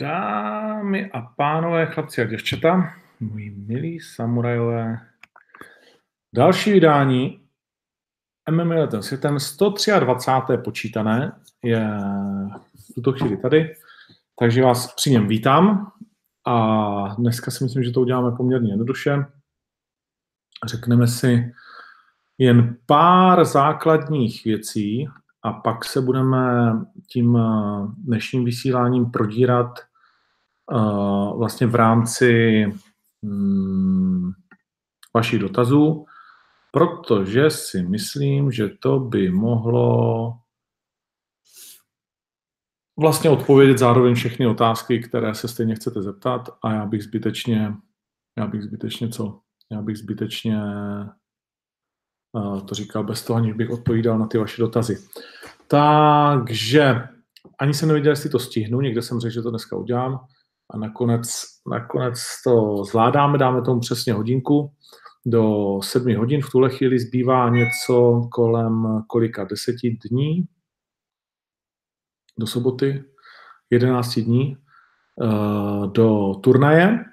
Dámy a pánové, chlapci a děvčata, moji milí samurajové, další vydání MMA letem světem, 123. počítané, je v tuto chvíli tady, takže vás při něm vítám a dneska si myslím, že to uděláme poměrně jednoduše. Řekneme si jen pár základních věcí a pak se budeme tím dnešním vysíláním prodírat vlastně v rámci vašich dotazů, protože si myslím, že to by mohlo vlastně odpovědět zároveň všechny otázky, které se stejně chcete zeptat, a já bych zbytečně to říkal bez toho, aniž bych odpovídal na ty vaše dotazy. Takže ani jsem nevěděl, jestli to stihnu, někde jsem řekl, že to dneska udělám a nakonec to zvládáme, dáme tomu přesně hodinku. Do 7 hodin v tuhle chvíli zbývá něco kolem 10 dní do soboty, 11 dní do turnaje,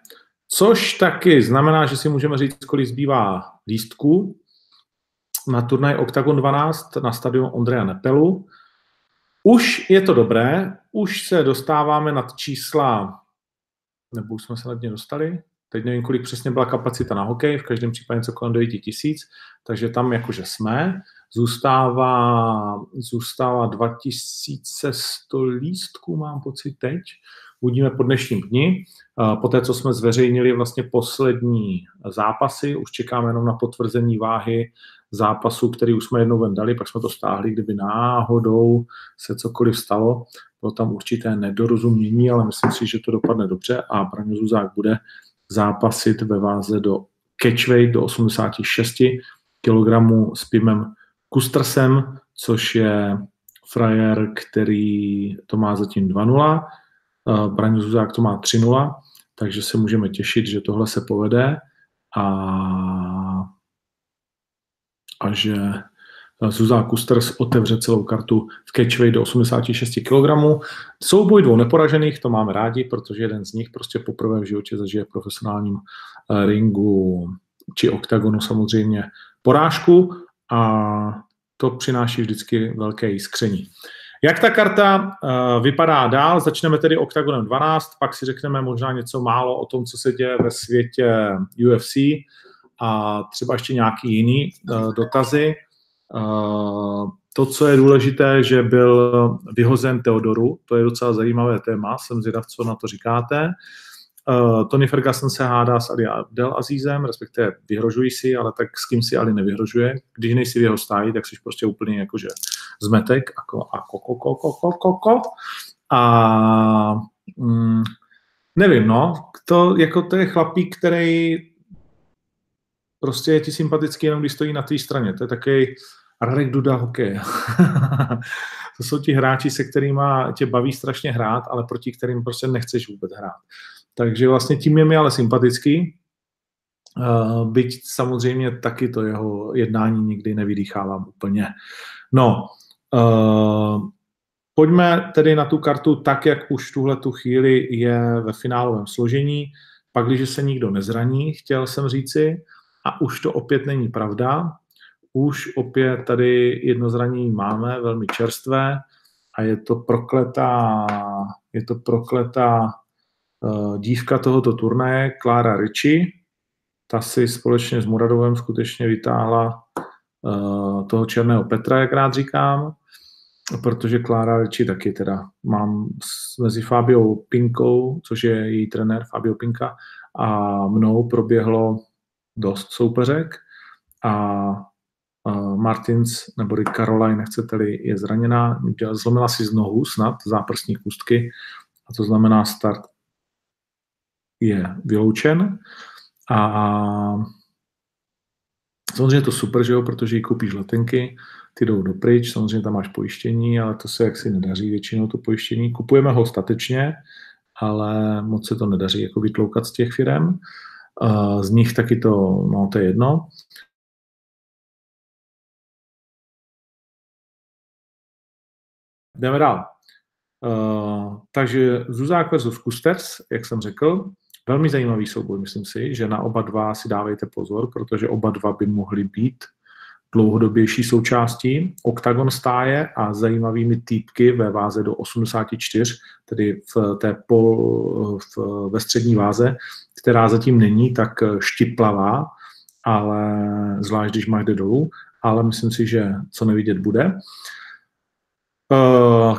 což taky znamená, že si můžeme říct, kolik zbývá lístků na turnaj Octagon 12 na stadion Ondřeja Nepelu. Už je to dobré, už se dostáváme nad čísla, nebo už jsme se nad ně dostali, teď nevím, kolik přesně byla kapacita na hokej, v každém případě něco kolem 9 000, takže tam jakože jsme. Zůstává 2100 lístků, mám pocit, teď. Budíme po dnešním dni. Poté, co jsme zveřejnili vlastně poslední zápasy, už čekáme jenom na potvrzení váhy zápasů, který už jsme jednou ven dali, pak jsme to stáhli, kdyby náhodou se cokoliv stalo. Bylo tam určité nedorozumění, ale myslím si, že to dopadne dobře a Braňo Zuzák bude zápasit ve váze do catchweight do 86 kg s Pimem Kustersem, což je frajer, který to má zatím 2-0. Braňo Zuzák to má 3-0, takže se můžeme těšit, že tohle se povede a že Zuzák Kusters otevře celou kartu v catchweight do 86 kg. Souboj dvou neporažených, to máme rádi, protože jeden z nich prostě poprvé v životě zažije v profesionálním ringu či oktagonu samozřejmě porážku a to přináší vždycky velké jiskření. Jak ta karta vypadá dál? Začneme tedy Octagonem 12, pak si řekneme možná něco málo o tom, co se děje ve světě UFC a třeba ještě nějaký jiný dotazy. To, co je důležité, že byl vyhozen Theodorou, to je docela zajímavé téma, jsem zvědav, co na to říkáte. Tony Ferguson se hádá s Ali Abdelazizem, respektive vyhrožují si, ale tak s kým si Ali nevyhrožuje. Když nejsi v jeho stáji, tak jsi prostě úplně jakože zmetek a nevím, no, to je chlapík, který prostě je ti sympatický, jenom když stojí na té straně. To je takový Radek Duda hokej. To jsou ti hráči, se kterými tě baví strašně hrát, ale proti kterým prostě nechceš vůbec hrát. Takže vlastně tím je mi ale sympatický, byť samozřejmě taky to jeho jednání nikdy nevydýchávám úplně. No, pojďme tedy na tu kartu tak, jak už tuhle tu chvíli je ve finálovém složení, pak, když se nikdo nezraní, chtěl jsem říci, a už to opět není pravda, už opět tady jedno zranění máme, velmi čerstvé, a je to prokletá dívka tohoto turnaje, Klára Ryči, ta si společně s Muradovem skutečně vytáhla toho černého Petra, jak rád říkám, protože Klára Ryči taky teda mám mezi Fabio Pinkou, což je její trenér Fabio Pinca, a mnou proběhlo dost soupeřek a Martins, nebo Caroline, nechcete-li, je zraněná, zlomila si z nohu snad záprsní kůstky a to znamená start je vyloučen a samozřejmě je to super, že jo, protože jí koupíš letenky, ty jdou dopryč, samozřejmě tam máš pojištění, ale to se jaksi nedaří většinou to pojištění. Kupujeme ho statečně, ale moc se to nedaří jako vytloukat z těch firem. Z nich taky to, no to je jedno. Jdeme dál. Takže Zuzák versus Kusters, jak jsem řekl, velmi zajímavý souboj, myslím si, že na oba dva si dávejte pozor, protože oba dva by mohli být dlouhodobější součástí Octagon stáje a zajímavými týpky ve váze do 84, tedy v té ve střední váze, která zatím není tak štiplavá, ale zvlášť, když máš jde dolů, ale myslím si, že co nevidět bude.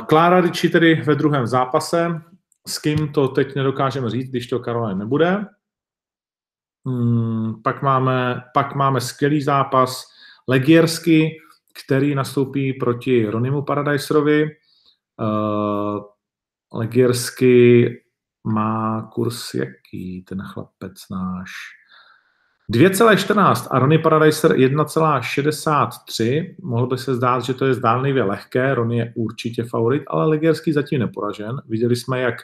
Klára Ryči tedy ve druhém zápase, s kým to teď nedokážeme říct, když to Caroline nebude. Pak máme skvělý zápas Legiersky, který nastoupí proti Ronnymu Paradeiserovi. Legiersky má kurz, jaký ten chlapec náš? 2,14 a Ronny Paradeiser 1,63. Mohlo by se zdát, že to je zdánlivě lehké. Ronny je určitě favorit, ale Legiersky zatím neporažen. Viděli jsme, jak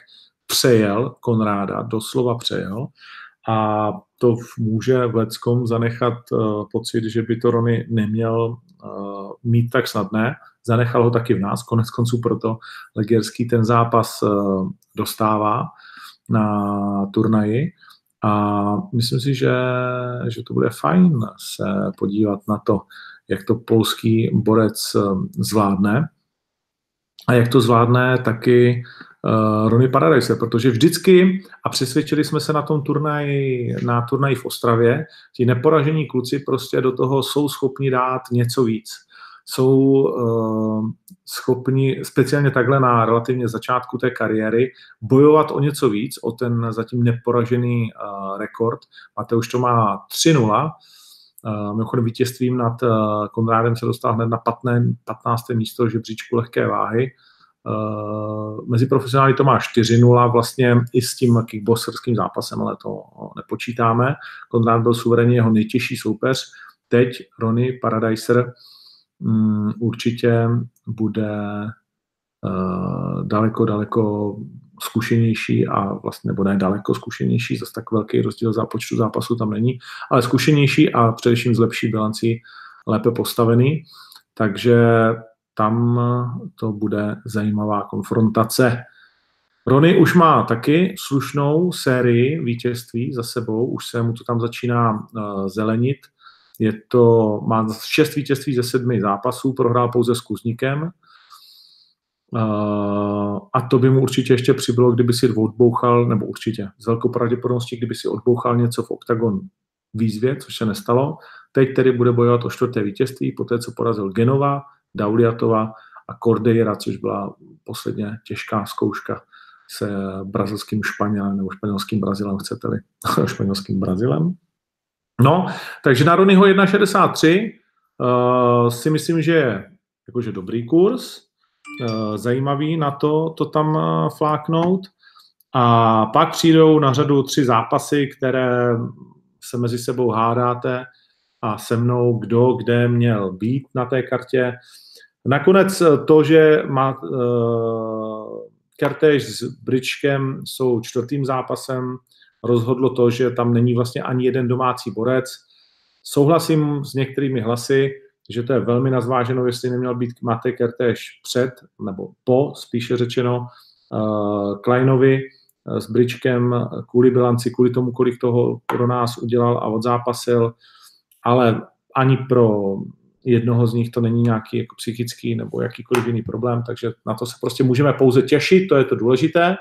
přejel Konráda, doslova přejel. A to může v leckom zanechat pocit, že by to Ronny neměl mít tak snadné. Zanechal ho taky v nás. Konec konců proto Legiersky ten zápas dostává na turnaji. A myslím si, že to bude fajn se podívat na to, jak to polský borec zvládne. A jak to zvládne taky Ronny Paradeiser, protože vždycky, a přesvědčili jsme se na tom turnaji, na turnaji v Ostravě, ti neporažení kluci prostě do toho jsou schopni dát něco víc. Jsou schopni, speciálně takhle na relativně začátku té kariéry, bojovat o něco víc, o ten zatím neporažený rekord. Matej už to má 3-0. Mimochodem vítězstvím nad Konrádem se dostal hned na 15. místo žebříčku lehké váhy. Mezi profesionály to má 4-0 vlastně i s tím kickboxerským zápasem, ale to nepočítáme. Konrád byl suverénně jeho nejtěžší soupeř. Teď Ronny Paradeiser určitě bude daleko zkušenější a vlastně, nebo ne daleko zkušenější, zase tak velký rozdíl za počtu zápasů tam není, ale zkušenější a především s lepší bilancí, lépe postavený, takže tam to bude zajímavá konfrontace. Ronny už má taky slušnou sérii vítězství za sebou, už se mu to tam začíná zelenit. Má 6 vítězství ze 7 zápasů, prohrál pouze s Kuznikem. A to by mu určitě ještě přibylo, kdyby si odbouchal, nebo určitě z velkou pravděpodobností, kdyby si odbouchal něco v Octagon výzvě, což se nestalo. Teď tedy bude bojovat o 4. vítězství, poté co porazil Genova, Dauliatova a Cordeira, což byla posledně těžká zkouška se brazilským Španělem, nebo španělským Brazilem, chcete-li. Španělským Brazilem. No, takže na Ronnyho 1,63 si myslím, že je jakože dobrý kurz, zajímavý na to tam fláknout. A pak přijdou na řadu 3 zápasy, které se mezi sebou hádáte a se mnou, kdo kde měl být na té kartě. Nakonec to, že má Kertész s Bryčkem jsou 4. zápasem, rozhodlo to, že tam není vlastně ani jeden domácí borec. Souhlasím s některými hlasy, že to je velmi nazváženo, jestli neměl být Matěj Kertész před, nebo po, spíše řečeno, Kleinovi s Bryčkem kvůli bilanci, kvůli tomu, kolik toho pro nás udělal a odzápasil, ale ani pro jednoho z nich to není nějaký jako psychický nebo jakýkoliv jiný problém, takže na to se prostě můžeme pouze těšit, to je to důležité,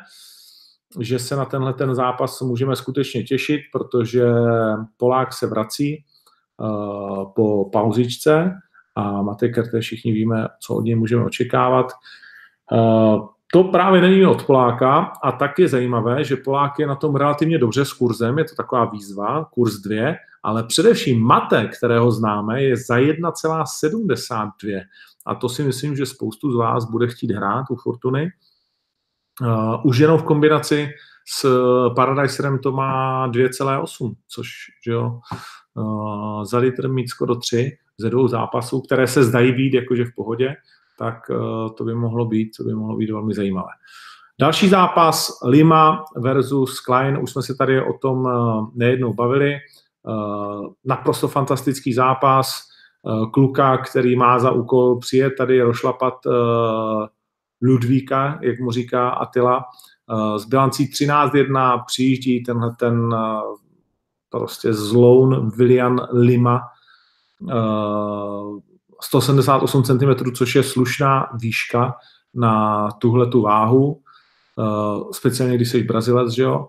že se na tenhle ten zápas můžeme skutečně těšit, protože Polák se vrací po pauzičce a Matěj Kertész, všichni víme, co od něj můžeme očekávat. To právě není od Poláka a tak je zajímavé, že Polák je na tom relativně dobře s kurzem, je to taková výzva, kurz 2, ale především Matěj, kterého známe, je za 1,72 a to si myslím, že spoustu z vás bude chtít hrát u Fortuny. Už jenom v kombinaci s Paradeiserem to má 2,8, což že jo, za litr mít skoro 3 ze 2 zápasů, které se zdají být jakože v pohodě, tak to by mohlo být velmi zajímavé. Další zápas Lima versus Klein, už jsme se tady o tom nejednou bavili, naprosto fantastický zápas, kluka, který má za úkol přijet tady rošlapat Ludvíka, jak mu říká Attila, s bilancí 13-1 přijíždí ten prostě zloun William Lima, 178 cm, což je slušná výška na tuhletu váhu, speciálně když jsi Brazilec, že jo.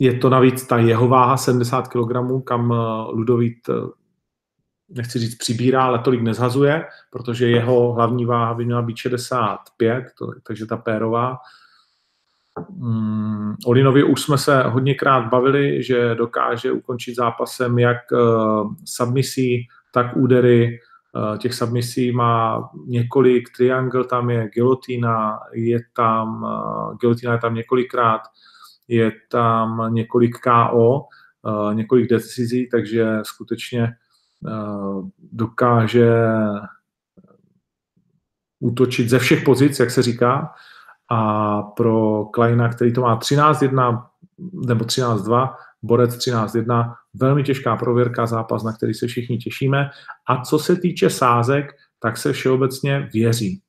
Je to navíc ta jeho váha 70 kg, kam Ludovit, nechci říct přibírá, ale tolik nezhazuje, protože jeho hlavní váha by měla být 65, takže ta pérová. O Linovi už jsme se hodněkrát bavili, že dokáže ukončit zápasem jak submisí, tak údery. Těch submisí má několik, triangle tam je, gilotina je tam, několikrát, je tam několik KO, několik decizí, takže skutečně dokáže útočit ze všech pozic, jak se říká. A pro Kleina, který to má 13-1 nebo 13-2, borec 13-1, velmi těžká prověrka, zápas, na který se všichni těšíme. A co se týče sázek, tak se všeobecně věří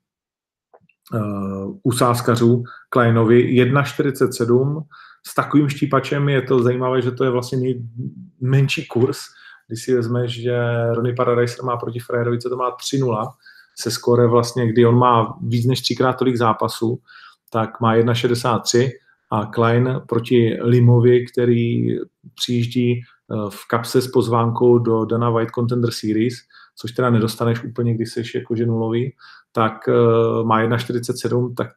u sázkařů Kleinovi 1,47. S takovým štípačem je to zajímavé, že to je vlastně nejmenší kurz. Když si vezmeš, že Ronny Paradeiser má proti Frejerovice, to má 3-0 se skore vlastně, kdy on má víc než 3x tolik zápasů, tak má 1,63 a Klein proti Limovi, který přijíždí v kapse s pozvánkou do Dana White Contender Series, což teda nedostaneš úplně, když jsi jakože nulový, tak má 1,47, tak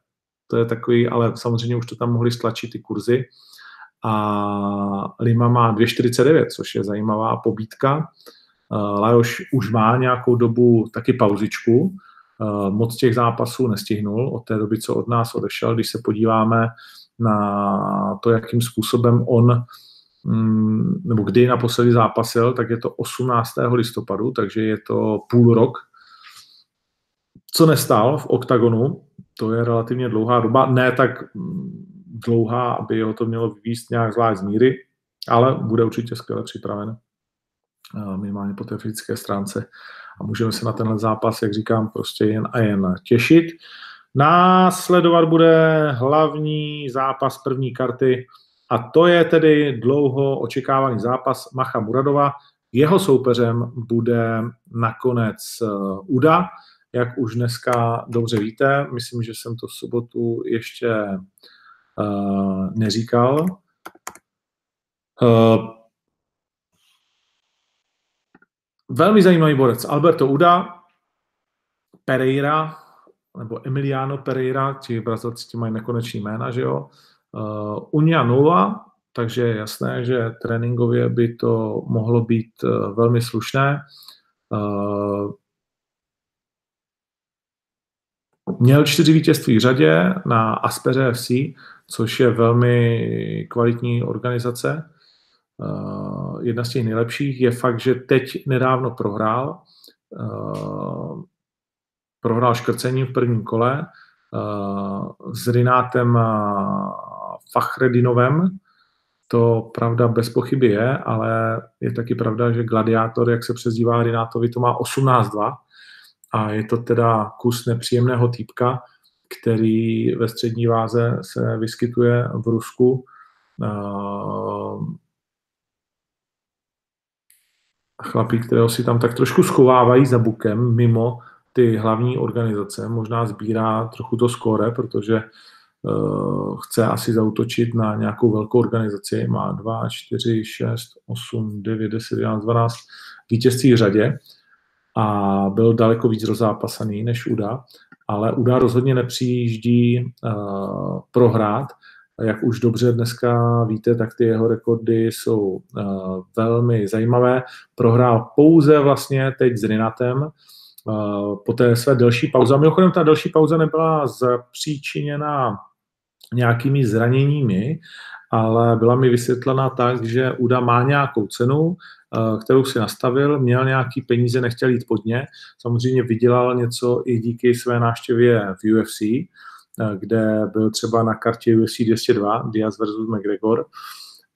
to je takový, ale samozřejmě už to tam mohli stlačit ty kurzy. A Lima má 2,49, což je zajímavá pobídka. Lajos už má nějakou dobu taky pauzičku, moc těch zápasů nestihnul od té doby, co od nás odešel. Když se podíváme na to, jakým způsobem on, nebo kdy naposledy zápasil, tak je to 18. listopadu, takže je to půl rok. Co nestál v Octagonu, to je relativně dlouhá doba, ne tak dlouhá, aby ho to mělo vyvíst nějak zvlášť z míry, ale bude určitě skvěle připraven minimálně po té fyzické stránce a můžeme se na tenhle zápas, jak říkám, prostě jen a jen těšit. Následovat bude hlavní zápas první karty a to je tedy dlouho očekávaný zápas Macha Muradova. Jeho soupeřem bude nakonec Uda, jak už dneska dobře víte. Myslím, že jsem to v sobotu ještě neříkal. Velmi zajímavý borec. Alberto Uda Pereira, nebo Emiliano Pereira, ti Brazilci ti mají nekoneční jména, že jo? Unia nula, takže je jasné, že tréninkově by to mohlo být velmi slušné. Měl 4 vítězství v řadě na Aspeře FC, což je velmi kvalitní organizace. Jedna z těch nejlepších. Je fakt, že teď nedávno prohrál. Prohrál škrcením v prvním kole s Rinátem Fachreddinovem. To pravda bez pochyby je, ale je taky pravda, že Gladiátor, jak se přezdívá Rinátovi, to má 18-2. A je to teda kus nepříjemného týpka, který ve střední váze se vyskytuje v Rusku. Chlapík, kterého si tam tak trošku schovávají za bukem, mimo ty hlavní organizace. Možná sbírá trochu to skóre, protože chce asi zaútočit na nějakou velkou organizaci. Má 2, 4, 6, 8, 9, 10, 11, 12 vítězství v řadě. A byl daleko víc rozápasaný než Uda, ale Uda rozhodně nepřijíždí prohrát. Jak už dobře dneska víte, tak ty jeho rekordy jsou velmi zajímavé. Prohrál pouze vlastně teď s Rinatem po té své delší pauze. A mimochodem ta delší pauza nebyla zapříčiněna nějakými zraněními, ale byla mi vysvětlena tak, že Uda má nějakou cenu, kterou si nastavil, měl nějaký peníze, nechtěl jít pod ně. Samozřejmě vydělal něco i díky své návštěvě v UFC, kde byl třeba na kartě UFC 202 Diaz versus McGregor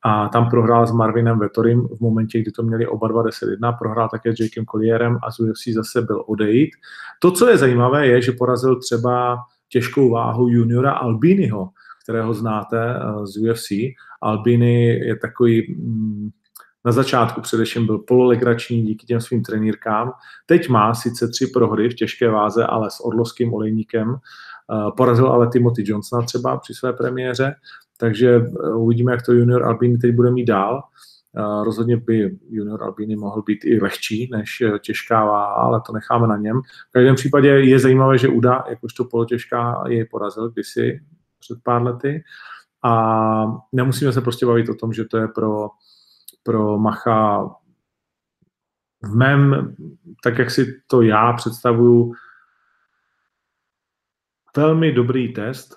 a tam prohrál s Marvinem Vettorim v momentě, kdy to měli oba 2-10-1, prohrál také s Jakem Collierem a z UFC zase byl odejít. To, co je zajímavé, je, že porazil třeba těžkou váhu Juniora Albiniho, kterého znáte z UFC. Albini je takový, na začátku především byl pololegrační díky těm svým trenýrkám. Teď má sice 3 prohry v těžké váze, ale s Orlovským, Olejníkem. Porazil ale Timothy Johnsona třeba při své premiéře, takže uvidíme, jak to Junior Albini teď bude mít dál. Rozhodně by Junior Albini mohl být i lehčí než těžká váha, ale to necháme na něm. V každém případě je zajímavé, že Uda, jakožto polotěžká, jej porazil kdysi před pár lety a nemusíme se prostě bavit o tom, že to je pro Macha v mém, tak jak si to já představuju, velmi dobrý test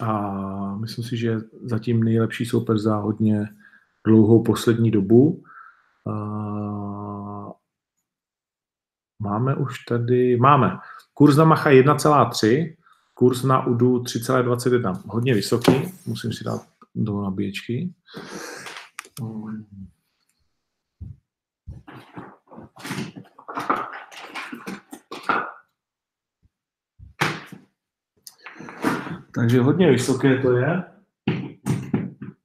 a myslím si, že zatím nejlepší soupeř za hodně dlouhou poslední dobu. Máme už tady, máme kurz na Macha 1,3, kurz na Udu 3,21. Hodně vysoký, musím si dát do nabíječky. Takže hodně vysoké to je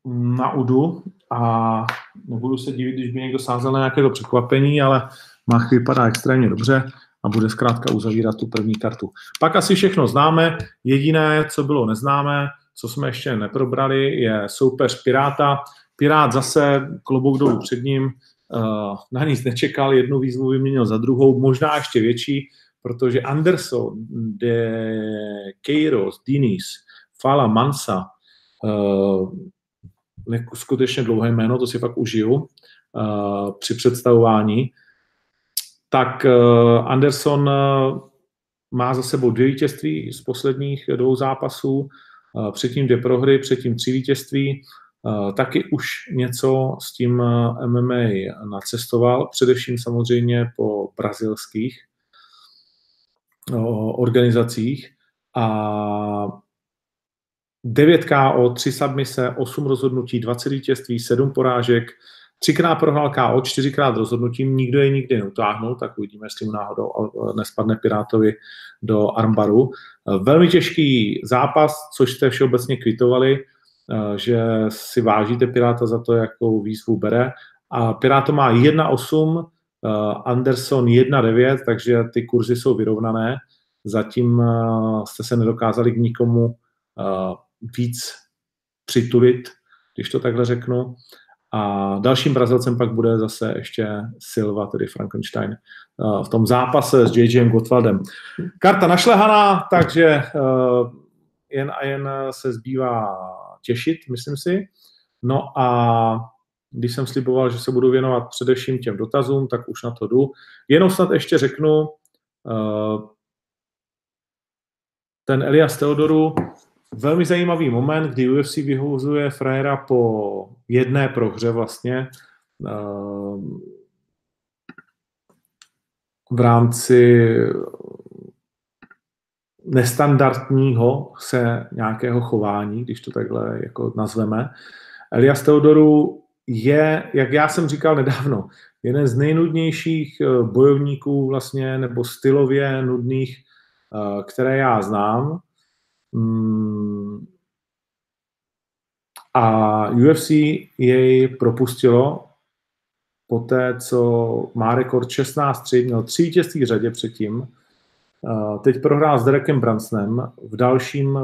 na Udu a nebudu se divit, když by někdo sázel na nějaké to překvapení, ale Mach vypadá extrémně dobře a bude zkrátka uzavírat tu první kartu. Pak asi všechno známe, jediné, co bylo neznámé, co jsme ještě neprobrali, je soupeř Piráta. Pirát zase klobouk dolů před ním, na nic nečekal, jednu výzvu vyměnil za druhou, možná ještě větší, protože Anderson de Queiroz Diniz Fala Mansa, skutečně dlouhé jméno, to si fakt užiju při představování, tak Anderson má za sebou 2 vítězství z posledních 2 zápasů, předtím 2 prohry, předtím 3 vítězství, taky už něco s tím MMA nacestoval, především samozřejmě po brazilských organizacích a 9 KO, 3 submise, 8 rozhodnutí, 20 vítězství, 7 porážek, 3krát prohrál KO, 4krát rozhodnutím, nikdo je nikdy neutáhnul, tak uvidíme, jestli mu náhodou nespadne Pirátovi do armbaru. Velmi těžký zápas, což jste všeobecně kvitovali, že si vážíte Piráta za to, jakou výzvu bere. A Piráto má 1,8, Anderson 1,9, takže ty kurzy jsou vyrovnané. Zatím jste se nedokázali k nikomu víc přitulit, když to takhle řeknu. A dalším Brazilcem pak bude zase ještě Silva, tedy Frankenstein, v tom zápase s JJem Gottwaldem. Karta našlehaná, takže jen a jen se zbývá těšit, myslím si. No a když jsem sliboval, že se budu věnovat především těm dotazům, tak už na to jdu. Jenom snad ještě řeknu, ten Elias Theodorou, velmi zajímavý moment, kdy UFC vyhozuje frajera po jedné prohře vlastně v rámci nestandardního se nějakého chování, když to takhle jako nazveme. Elias Theodorou je, jak já jsem říkal nedávno, jeden z nejnudnějších bojovníků vlastně, nebo stylově nudných, které já znám. A UFC jej propustilo poté, co má rekord 16-3, měl 3 vítězství v řadě předtím. Teď prohrál s Derekem Brunsonem v dalším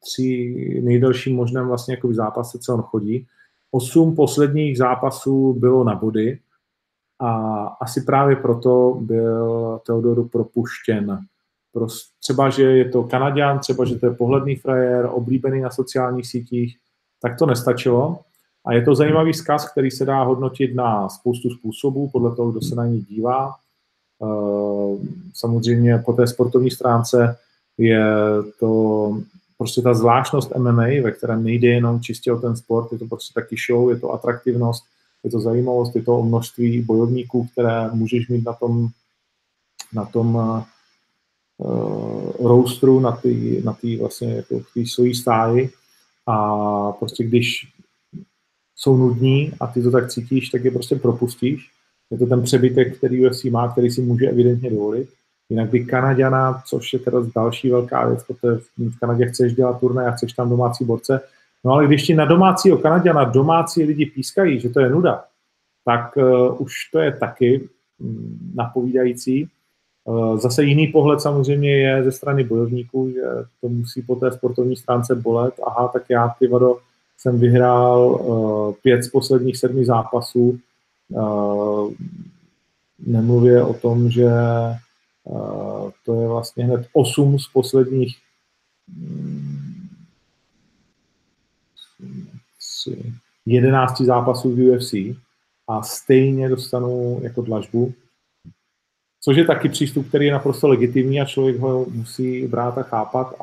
3 nejdelším možném vlastně jakoby zápase, co on chodí. 8 posledních zápasů bylo na body a asi právě proto byl Theodorou propuštěn. Třeba, že je to Kanaďan, třeba, že to je pohledný frajer, oblíbený na sociálních sítích, tak to nestačilo. A je to zajímavý vzkaz, který se dá hodnotit na spoustu způsobů, podle toho, kdo se na ní dívá. Samozřejmě po té sportovní stránce je to prostě ta zvláštnost MMA, ve kterém nejde jenom čistě o ten sport, je to prostě taky show, je to atraktivnost, je to zajímavost, je to o množství bojovníků, které můžeš mít na tom roustru, na tý vlastně jako v té svojí stáji a prostě když jsou nudní a ty to tak cítíš, tak je prostě propustíš. Je to ten přebytek, který UFC má, který si může evidentně dovolit. Jinak by Kanaďana, což je teda další velká věc, protože v Kanadě chceš dělat turné a chceš tam domácí borce. No ale když ti na domácího Kanaďana domácí lidi pískají, že to je nuda, tak už to je taky napovídající. Zase jiný pohled samozřejmě je ze strany bojovníků, že to musí po té sportovní stránce bolet. Aha, tak já, ty vado, jsem vyhrál 5 z posledních 7 zápasů. Nemluvě o tom, že to je vlastně hned 8 z posledních 11 zápasů v UFC a stejně dostanu jako dlažbu, což je taky přístup, který je naprosto legitimní a člověk ho musí brát a chápat,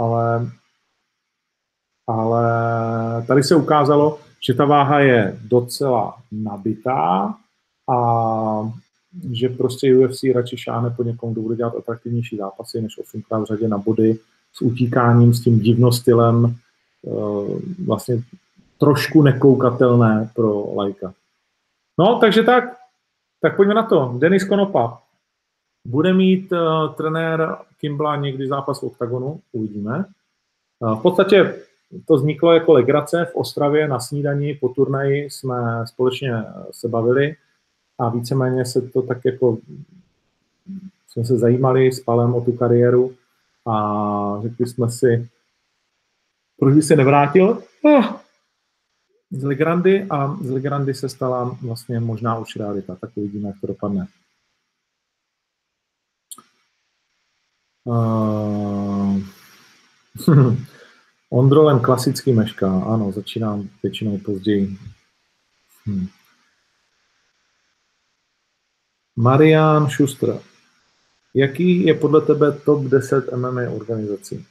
ale tady se ukázalo, že ta váha je docela nabitá a že prostě UFC radši šáhne po někom, kdo bude dělat atraktivnější zápasy, než 8x v řadě na body s utíkáním, s tím divnostylem, vlastně trošku nekoukatelné pro lajka. No, takže tak pojďme na to. Denis Konopa bude mít trenér Kimballa někdy zápas v Octagonu, uvidíme. V podstatě to vzniklo jako legrace v Ostravě na snídani, po turnaji jsme společně se bavili a víceméně se to tak jako jsme se zajímali s Palem o tu kariéru a řekli jsme si, proč by se nevrátil? Z Legrandy a z Legrandy se stala vlastně možná už realita, tak uvidíme, jak to dopadne. Ondrolem klasicky mešká, ano, začínám většinou později. Marian Šustra, jaký je podle tebe top 10 MMA organizací?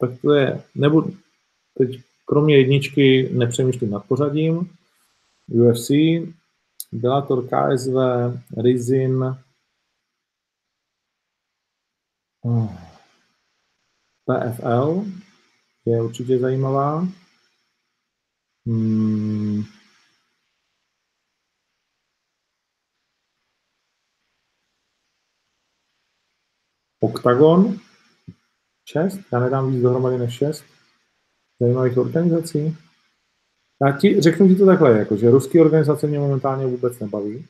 Tak to je, nebudu, teď kromě jedničky nepřemýšlím nad pořadím, UFC, Bellator, KSV, Rizin, PFL je určitě zajímavá. Octagon, 6, já nedám víc dohromady než 6 zajímavých organizací. Já ti řeknu ti to takhle, jako, že ruské organizace mě momentálně vůbec nebaví,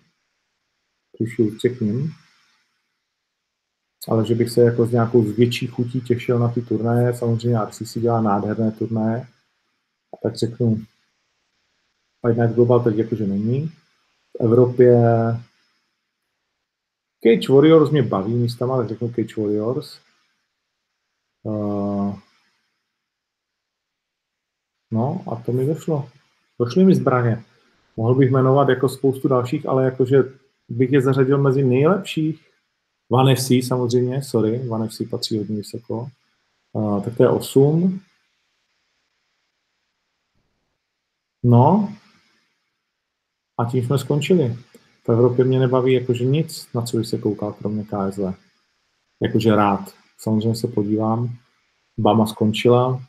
přišli určitě k ním, ale že bych se jako s nějakou větší chutí těšil na ty turnaje, samozřejmě RCC dělá nádherné turnaje, a tak řeknu, Fight Night Global teď jakože není, v Evropě Cage Warriors mě baví místama, tak řeknu Cage Warriors. No a to mi došlo. Došly mi zbraně. Mohl bych jmenovat jako spoustu dalších, ale jakože bych je zařadil mezi nejlepších. Vanessy samozřejmě, sorry, Vanessy patří hodně vysoko. Tak to je 8. No a tím jsme skončili. V Evropě mě nebaví jakože nic, na co bych se koukal, kromě KSV. Jakože rád. Samozřejmě se podívám. Bama skončila.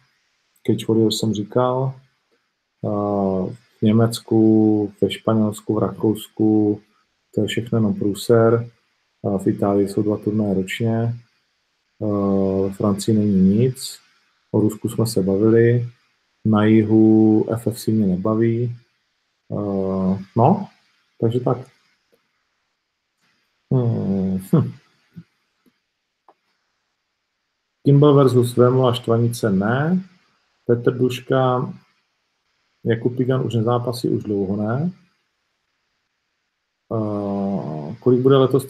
Cage Warriors jsem říkal. V Německu, ve Španělsku, v Rakousku. To je všechno jenom průser. V Itálii jsou 2 turnaje ročně. Ve Francii není nic. O Rusku jsme se bavili. Na jihu FFC mě nebaví. No. Takže tak. Kimball versus Vémola a Štvanice ne. Petr Duška, Jakub Pigan už nezápasí, už dlouho ne. Kolik bude letos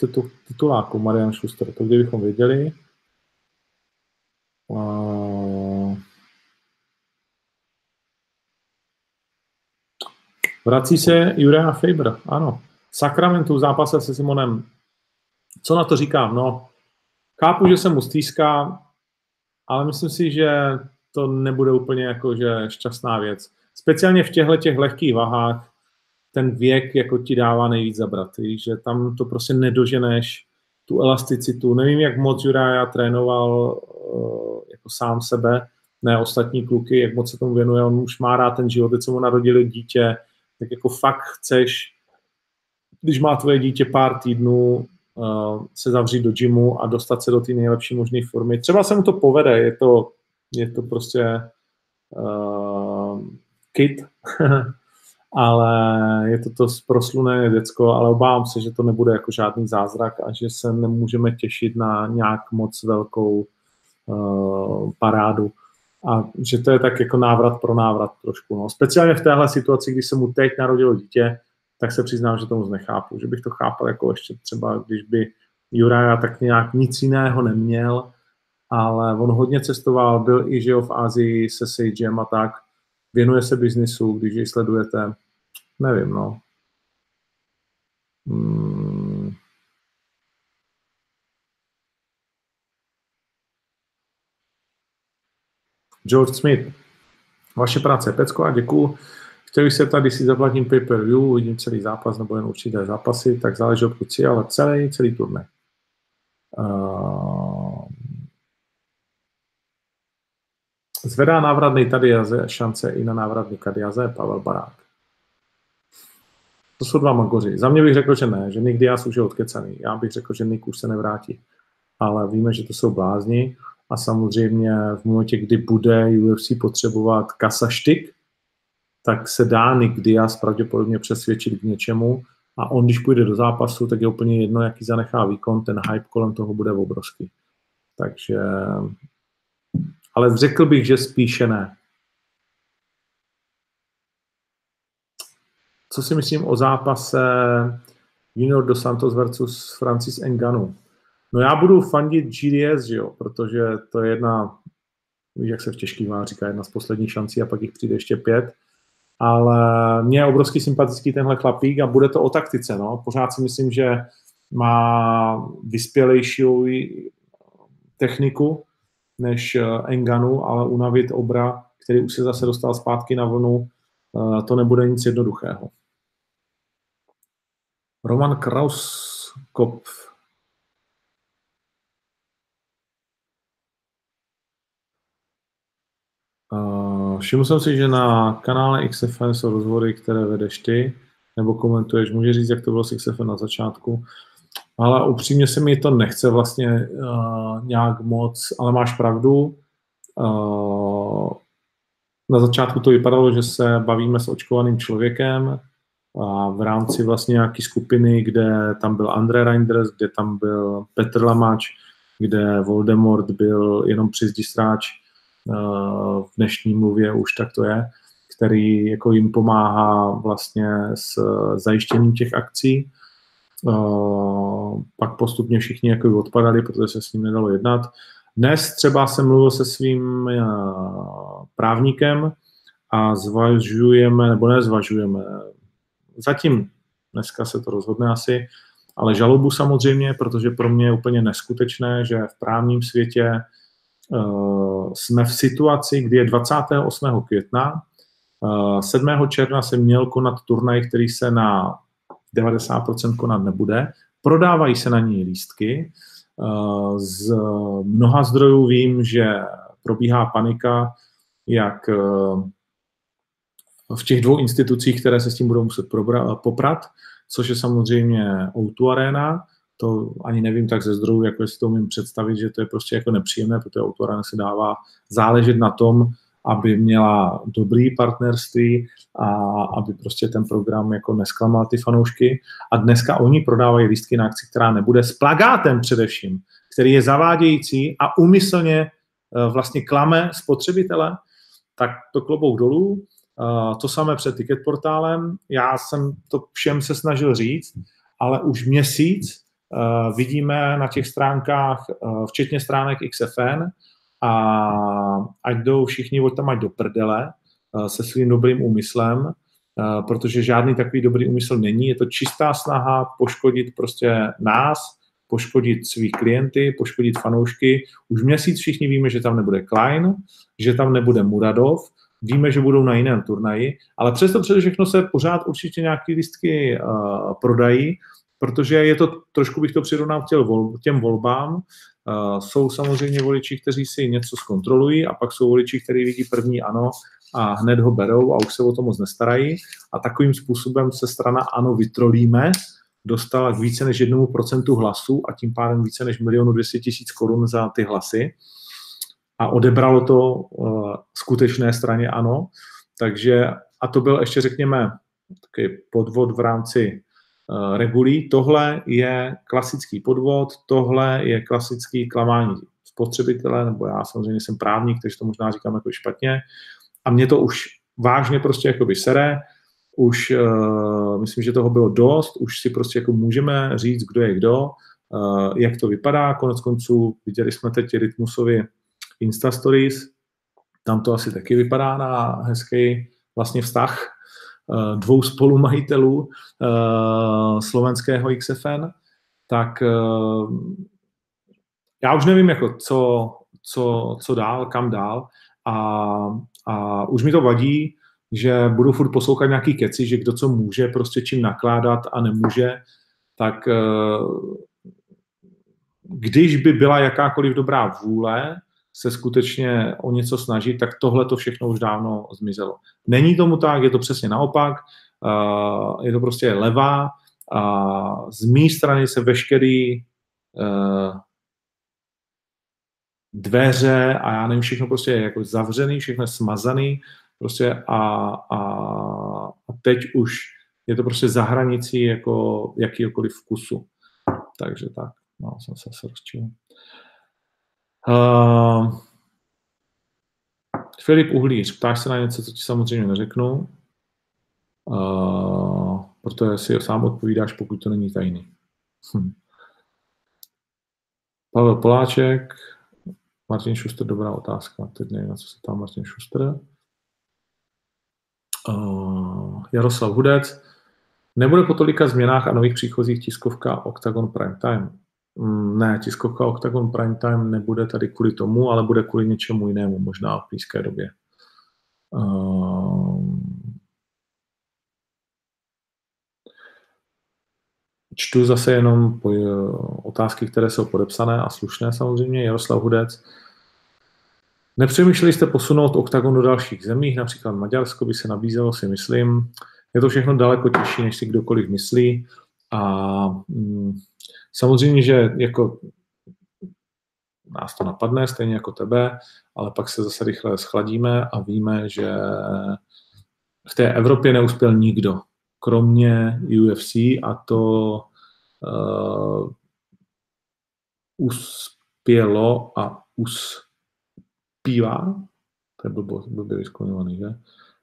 tituláků Marian Šuster? To kdybychom věděli. Vrací se Urijah Faber, ano. Sacramento v zápase se Simonem. Co na to říkám? No, chápu, že se mu stýská, ale myslím si, že to nebude úplně jako, že šťastná věc. Speciálně v těchto lehkých vahách ten věk jako ti dává nejvíc zabrat. Že tam to prostě nedoženeš, tu elasticitu. Nevím, jak moc Juraja trénoval jako sám sebe, ne ostatní kluky, jak moc se tomu věnuje, on už má rád ten život, teď se mu narodilo dítě, tak jako fakt chceš, když má tvoje dítě pár týdnů, se zavřít do gymu a dostat se do té nejlepší možné formy. Třeba se mu to povede, je to prostě kid, ale je to prosluné děcko, ale obávám se, že to nebude jako žádný zázrak a že se nemůžeme těšit na nějak moc velkou parádu. A že to je tak jako návrat pro návrat trošku. No. Speciálně v téhle situaci, když se mu teď narodilo dítě, tak se přiznám, že to moc nechápu. Že bych to chápal jako ještě třeba, když by Juraja tak nějak nic jiného neměl, ale on hodně cestoval, byl i žil v Asii se Sagem a tak, věnuje se biznisu, když ji sledujete, nevím, no. George Smith, vaše práce je pecko a děkuju. Chtěl bych se tady, si zaplatím pay-per-view, uvidím celý zápas nebo jen určité zápasy, tak záleží od kuci, ale celý turné. Zvedá návratný Tadiaze a šance i na návratný Kadiaze, Pavel Barák. To jsou dva magoři. Za mě bych řekl, že ne, že nikdy já už je odkecaný. Já bych řekl, že Nick už se nevrátí. Ale víme, že to jsou blázni a samozřejmě v momentě, kdy bude UFC potřebovat kasaštyk, tak se dá Nick Diaz pravděpodobně přesvědčit k něčemu a on, když půjde do zápasu, tak je úplně jedno, jaký zanechá výkon, ten hype kolem toho bude obrovský. Takže... Ale řekl bych, že spíše ne. Co si myslím o zápase Junior dos Santos versus Francis Ngannou? No já budu fandit GDS, že jo, protože to je jedna, víš, jak se v těžký váze říká, jedna z posledních šancí a pak jich přijde ještě 5. Ale mě je obrovský sympatický tenhle chlapík a bude to o taktice, no. Pořád si myslím, že má vyspělejší techniku než Ngannou, ale unavit Obra, který už se zase dostal zpátky na vlnu, to nebude nic jednoduchého. Roman Krauskopf. Všiml jsem si, že na kanále XFM jsou rozhovory, které vedeš ty, nebo komentuješ. Můžeš říct, jak to bylo s XFM na začátku? Ale upřímně se mi to nechce vlastně nějak moc, ale máš pravdu. Na začátku to vypadalo, že se bavíme s očkovaným člověkem v rámci vlastně nějaké skupiny, kde tam byl André Reinders, kde tam byl Petr Lamač, kde Voldemort byl jenom přizdi stráč, v dnešní mluvě už tak to je, který jako jim pomáhá vlastně s zajištěním těch akcí. Pak postupně všichni jako odpadali, protože se s ním nedalo jednat. Dnes třeba jsem mluvil se svým právníkem a zvažujeme, nebo nezvažujeme, zatím dneska se to rozhodne asi, ale žalobu samozřejmě, protože pro mě je úplně neskutečné, že v právním světě jsme v situaci, kdy je 28. května, 7. června se měl konat turnaj, který se na 90% konat nebude. Prodávají se na ní lístky. Z mnoha zdrojů vím, že probíhá panika, jak v těch dvou institucích, které se s tím budou muset poprat, což je samozřejmě O2 Arena. To ani nevím tak ze zdrojů, jako jestli to umím představit, že to je prostě jako nepříjemné, protože O2 Arena se dává záležet na tom, aby měla dobrý partnerství a aby prostě ten program jako nesklamal ty fanoušky. A dneska oni prodávají lístky na akci, která nebude, s plakátem především, který je zavádějící a úmyslně vlastně klame spotřebitele, tak to klobouk dolů. To samé před ticket portálem. Já jsem to všem se snažil říct, ale už měsíc vidíme na těch stránkách, včetně stránek XFN, a ať jdou všichni od tam ať do prdele se svým dobrým úmyslem, protože žádný takový dobrý úmysl není. Je to čistá snaha poškodit prostě nás, poškodit svých klienty, poškodit fanoušky. Už měsíc všichni víme, že tam nebude Klein, že tam nebude Muradov, víme, že budou na jiném turnaji, ale přesto především se pořád určitě nějaké lístky prodají, protože je to, trošku bych to přirovnal těm volbám, Jsou samozřejmě voliči, kteří si něco zkontrolují a pak jsou voliči, kteří vidí první ano a hned ho berou a už se o to moc nestarají. A takovým způsobem se strana ANO vytrolíme dostala k více než 1% hlasů a tím pádem více než 1 200 000 korun za ty hlasy. A odebralo to skutečné straně ANO. Takže, a to byl ještě, řekněme, takový podvod v rámci regulí. Tohle je klasický podvod, tohle je klasický klamání spotřebitele, nebo já samozřejmě jsem právník, takže to možná říkám jako špatně. A mě to už vážně prostě jakoby sere. Už myslím, že toho bylo dost, už si prostě jako můžeme říct, kdo je kdo, jak to vypadá. Konec konců viděli jsme teď Rytmusovi Insta Stories, tam to asi taky vypadá na hezký vlastně vztah dvou spolumajitelů slovenského XFN, tak já už nevím, jako co dál, kam dál a už mi to vadí, že budu furt poslouchat nějaký keci, že kdo co může, prostě čím nakládat a nemůže, tak když by byla jakákoliv dobrá vůle se skutečně o něco snažit, tak tohle to všechno už dávno zmizelo. Není tomu tak, je to přesně naopak, je to prostě levá a z mé strany se veškerý dveře a já nevím, všechno prostě je jako zavřený, všechno je smazaný, prostě a teď už je to prostě za hranicí jako jakýkoliv vkusu. Takže tak, no, jsem se rozčil. Filip Uhlíř, ptáš se na něco, co ti samozřejmě neřeknu, protože si sám odpovídáš, pokud to není tajný. Pavel Poláček, Martin Šuster, dobrá otázka. Teď nevím, na co se ptá Martin Šuster. Jaroslav Hudec. Nebude po tolika změnách a nových příchozích tiskovka Octagon Primetime? Ne, tiskovka Octagon Primetime nebude tady kvůli tomu, ale bude kvůli něčemu jinému, možná v blízké době. Čtu zase jenom otázky, které jsou podepsané a slušné samozřejmě. Jaroslav Hudec. Nepřemýšleli jste posunout Octagon do dalších zemí, například Maďarsko by se nabízelo, si myslím. Je to všechno daleko těžší, než si kdokoliv myslí. A samozřejmě, že jako nás to napadne, stejně jako tebe, ale pak se zase rychle schladíme a víme, že v té Evropě neuspěl nikdo, kromě UFC, a to uspělo a uspívá. To je blbě vyskloňovaný, že?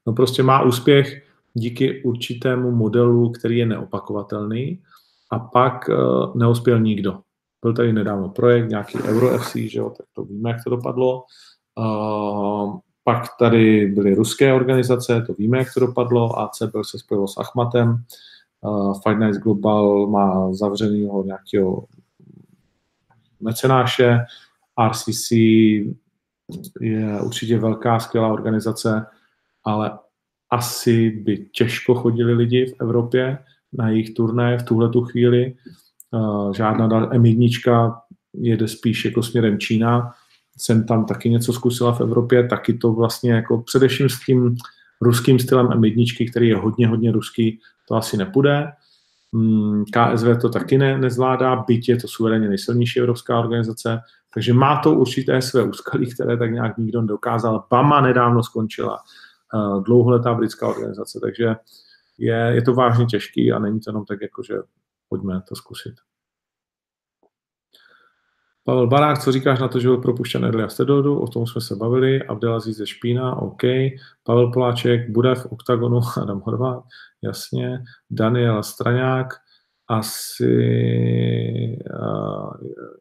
No prostě má úspěch díky určitému modelu, který je neopakovatelný, a pak neuspěl nikdo. Byl tady nedávno projekt, nějaký EuroFC, že jo, tak to víme, jak to dopadlo. Pak tady byly ruské organizace, to víme, jak to dopadlo. ACB se spojilo s Achmatem. Fight Nights Global má zavřenýho nějakého mecenáše. RCC je určitě velká, skvělá organizace, ale asi by těžko chodili lidi v Evropě na jejich turné v tuhletu chvíli. Žádná M1 jede spíš jako směrem Čína. Jsem tam taky něco zkusila v Evropě, taky to vlastně jako především s tím ruským stylem M1, který je hodně ruský, to asi nepůjde. KSV to taky nezvládá, byť je to suverénně nejsilnější evropská organizace, takže má to určité své úskalí, které tak nějak nikdo nedokázal. Bama nedávno skončila, dlouholetá britská organizace, takže je to vážně těžký a není to jenom tak jako, že pojďme to zkusit. Pavel Barák, co říkáš na to, že byl propuštěn Elias Theodorou? O tom jsme se bavili. Abdelaziz ze Špína, OK. Pavel Poláček, bude v Octagonu Adam Horváth, jasně. Daniel Straňák, asi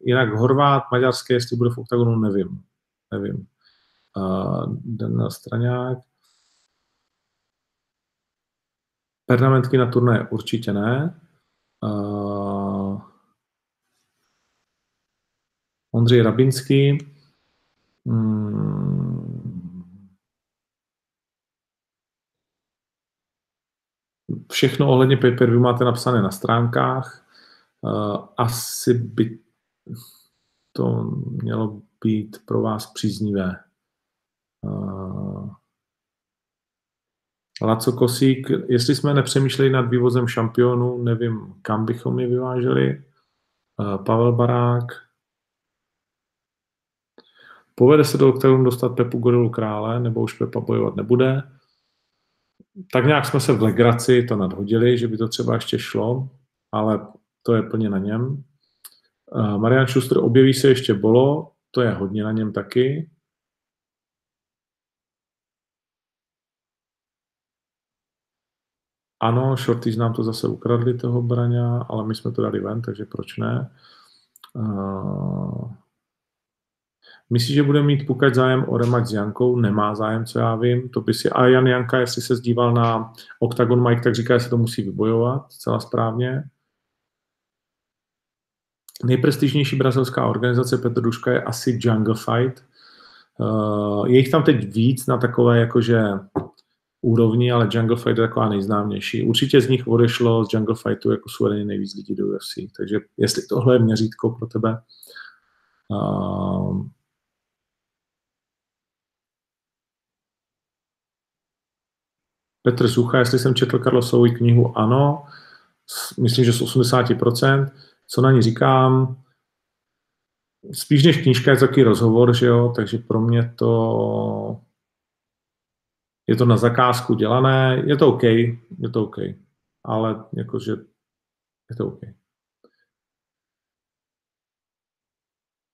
jinak Horváth, maďarské, jestli bude v Octagonu, nevím. Daniel Straňák. Permanentky na turné určitě ne. Ondřej Rabinský. Všechno ohledně pay-per-view máte napsané na stránkách. Asi by to mělo být pro vás příznivé. Laco Kosík, jestli jsme nepřemýšleli nad vývozem šampionů, nevím, kam bychom je vyváželi. Pavel Barák. Povede se do Octagonu dostat Pepu Gorilu Krále, nebo už Pepa bojovat nebude? Tak nějak jsme se v legraci to nadhodili, že by to třeba ještě šlo, ale to je plně na něm. Marian Šustr, objeví se ještě Bolo, to je hodně na něm taky. Ano, Shorty nám to zase ukradli, toho Braňa, ale my jsme to dali ven, takže proč ne? Myslíš, že bude mít Pukač zájem o rematch s Jankou? Nemá zájem, co já vím. To by si... A Jan Janka, jestli se zdíval na Octagon Mike, tak říká, že se to musí vybojovat, celá správně. Nejprestižnější brazilská organizace Petr Duška je asi Jungle Fight. Je jich tam teď víc na takové jakože úrovni, ale Jungle Fight je taková nejznámější. Určitě z nich odešlo z Jungle Fightu jako suverénně nejvíc lidí do UFC. Takže jestli tohle je měřítko pro tebe. Petr Sucha, jestli jsem četl Karlosovu knihu, ano, myslím, že z 80%. Co na ní říkám? Spíš než knížka je takový rozhovor, že jo? Takže pro mě to je to na zakázku dělané, je to OK, ale jakože je to OK.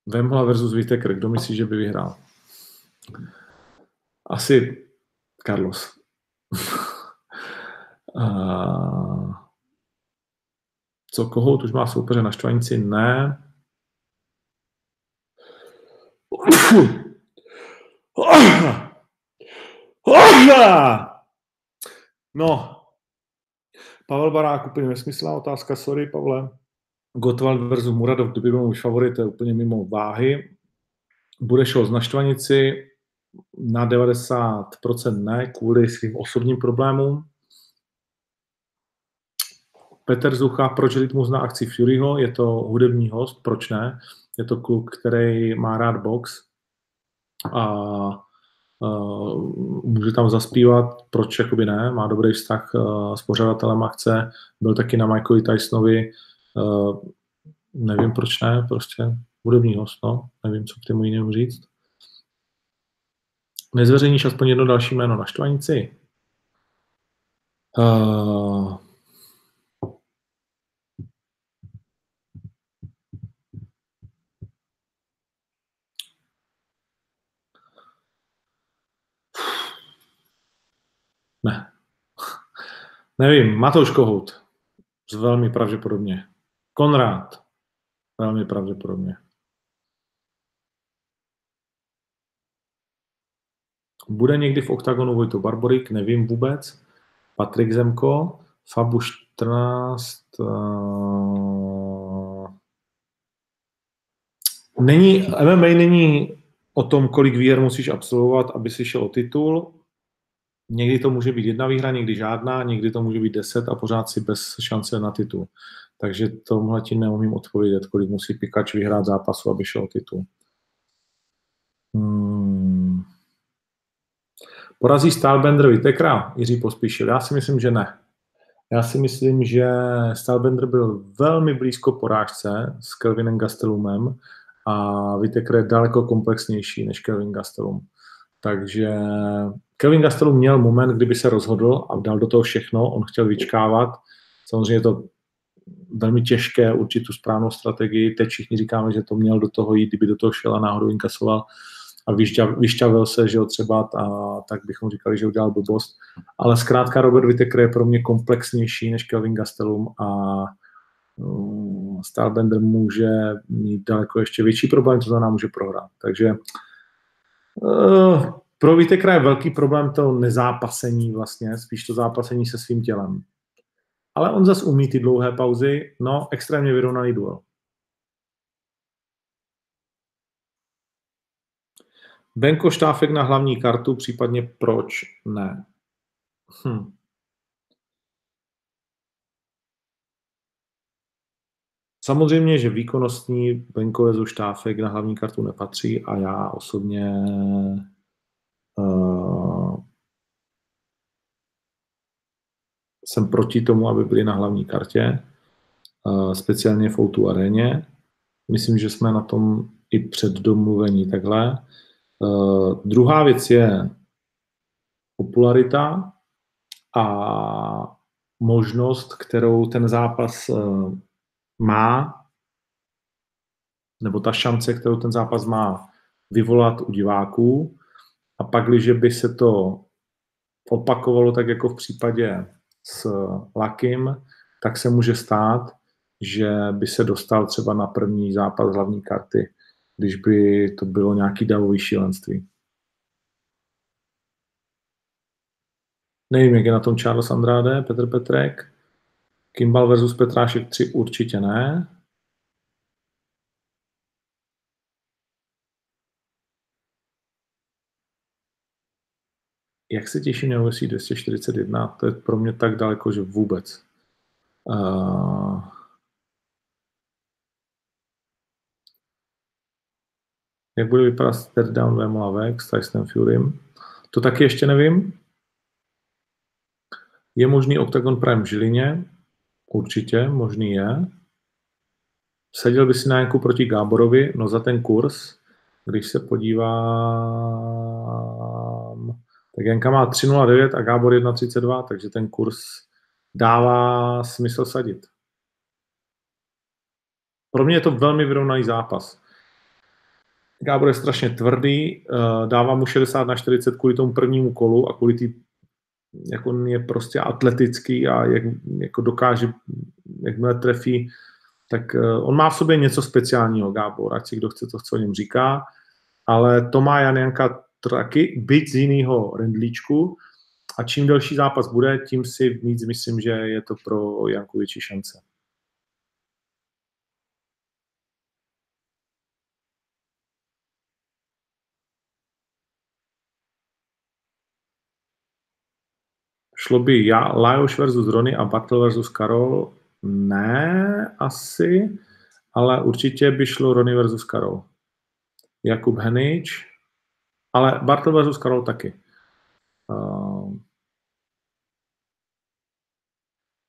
Vemhla versus Vítekr, kdo myslí, že by vyhrál? Asi Carlos. Co Kohout už má soupeře na Štvanici? Ne. No. Pavel Barák, úplně nesmyslná otázka, sorry Pavle. Gottwald versus Muradov, kdyby byl už favorit, to je úplně mimo váhy. Budeš ho na Štvanici? Na 90% ne, kvůli svým osobním problémům. Petr Zucha, proč Rytmus zná akci Furyho? Je to hudební host, proč ne? Je to kluk, který má rád box a může tam zaspívat, proč jakoby ne? Má dobrý vztah s pořadatelem akce, byl taky na Michaeli Tysonovi, nevím proč ne, prostě hudební host, no, nevím, co k tomu jinému říct. Nezveřejníš aspoň jedno další jméno na Štvanici? Ne. Nevím, Matouš Kohout. Velmi pravděpodobně. Konrád. Velmi pravděpodobně. Bude někdy v Octagonu Vojto Barborík? Nevím vůbec. Patrik Zemko, Fabu 14. MMA není o tom, kolik výher musíš absolvovat, aby si šel o titul. Někdy to může být jedna výhra, někdy žádná, někdy to může být 10 a pořád si bez šance na titul. Takže tomhle ti neumím odpovědět, kolik musí Pikač vyhrát zápasu, aby šel o titul. Porazí Stylebender Whitakera? Jiří Pospíšil. Já si myslím, že ne. Já si myslím, že Stylebender byl velmi blízko porážce s Kelvinem Gastelumem a Whitaker je daleko komplexnější než Kelvin Gastelum. Takže Kelvin Gastelum měl moment, kdyby se rozhodl a dal do toho všechno, on chtěl vyčkávat. Samozřejmě je to velmi těžké určit tu správnou strategii. Teď všichni říkáme, že to měl do toho jít, kdyby do toho šel a náhodou inkasoval a vyšťavil se, že ho třeba, a tak bychom říkali, že udělal blbost. Ale zkrátka Robert Whittaker je pro mě komplexnější než Kelvin Gastelum a Stylebender může mít daleko ještě větší problém, to znamená může prohrát. Takže pro Whittakera je velký problém to nezápasení vlastně, spíš to zápasení se svým tělem. Ale on zase umí ty dlouhé pauzy, no extrémně vyrovnaný duel. Benko Štáfek na hlavní kartu, případně proč ne? Samozřejmě, že výkonnostní venkové zo štáfek na hlavní kartu nepatří a já osobně jsem proti tomu, aby byli na hlavní kartě, speciálně v O2 aréně. Myslím, že jsme na tom i předdomluvení takhle. Druhá věc je popularita a možnost, kterou ten zápas má, nebo ta šance, kterou ten zápas má vyvolat u diváků. A pak, když by se to opakovalo tak jako v případě s Lakim, tak se může stát, že by se dostal třeba na první zápas hlavní karty, když by to bylo nějaký davový šílenství. Nevím, jak je na tom Charles Andrade, Petr Petrek. Kimball versus Petrášek 3 určitě ne. Jak se těším na UFC 241? To je pro mě tak daleko, že vůbec. Jak bude vypadat Sterdam Vemolavek s Tysonem Furym? To taky ještě nevím. Je možný Octagon Prime v Žilině? Určitě, možný je. Seděl by si na Janku proti Gáborovi? No za ten kurz, když se podívám, tak Janka má 3,09 a Gábor 1,32, takže ten kurz dává smysl sadit. Pro mě je to velmi vyrovnaný zápas. Gábor je strašně tvrdý, dává mu 60/40 kvůli tomu prvnímu kolu a kvůli té, jak on je prostě atletický a jak jako dokáže, jakmile trefí, tak on má v sobě něco speciálního, Gábor, ať si kdo chce to, co o něm říká, ale to má Jan Janka taky, byť z jiného rendlíčku, a čím delší zápas bude, tím si víc myslím, že je to pro Janku větší šance. Šlo by Lajos versus Ronny a Bartel versus Karol? Ne, asi, ale určitě by šlo Ronny versus Karol. Jakub Henič, ale Bartel versus Karol taky.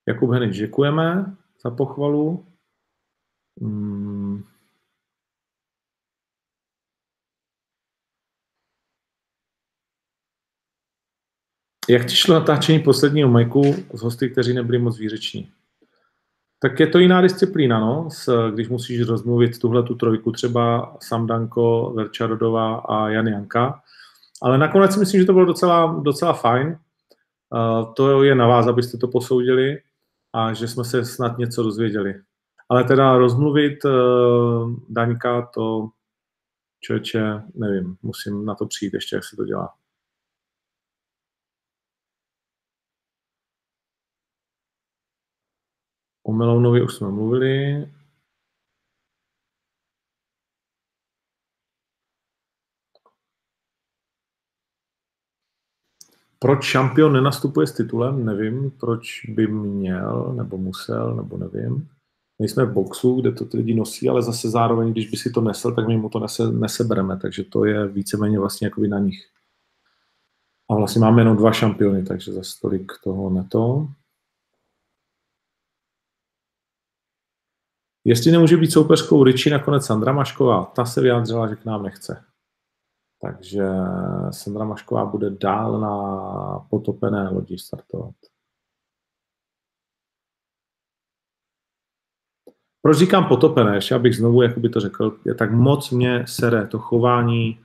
Jakub Henič, děkujeme za pochvalu. Jak ti šlo natáčení posledního majku s hosty, kteří nebyli moc výřeční? Tak je to jiná disciplína, no? Když musíš rozmluvit tuhle tu trojku, třeba Samdanko, Verča Rodová a Jan Janka. Ale nakonec si myslím, že to bylo docela fajn. To je na vás, abyste to posoudili a že jsme se snad něco dozvěděli. Ale teda rozmluvit Daňka, to člověče, nevím, musím na to přijít ještě, jak se to dělá. O Melounovi už jsme mluvili. Proč šampion nenastupuje s titulem? Nevím, proč by měl, nebo musel, nebo nevím. Nejsme v boxu, kde to ty lidi nosí, ale zase zároveň, když by si to nesl, tak my mu to nesebereme, takže to je víceméně vlastně jakoby na nich. A vlastně máme jenom 2 šampiony, takže zase tolik toho na to. Jestli nemůže být soupeřkou Ryči nakonec Sandra Mašková, ta se vyjádřila, že k nám nechce. Takže Sandra Mašková bude dál na potopené lodi startovat. Proč říkám potopené? Ještě abych znovu jakoby to řekl, je tak moc mě sere to chování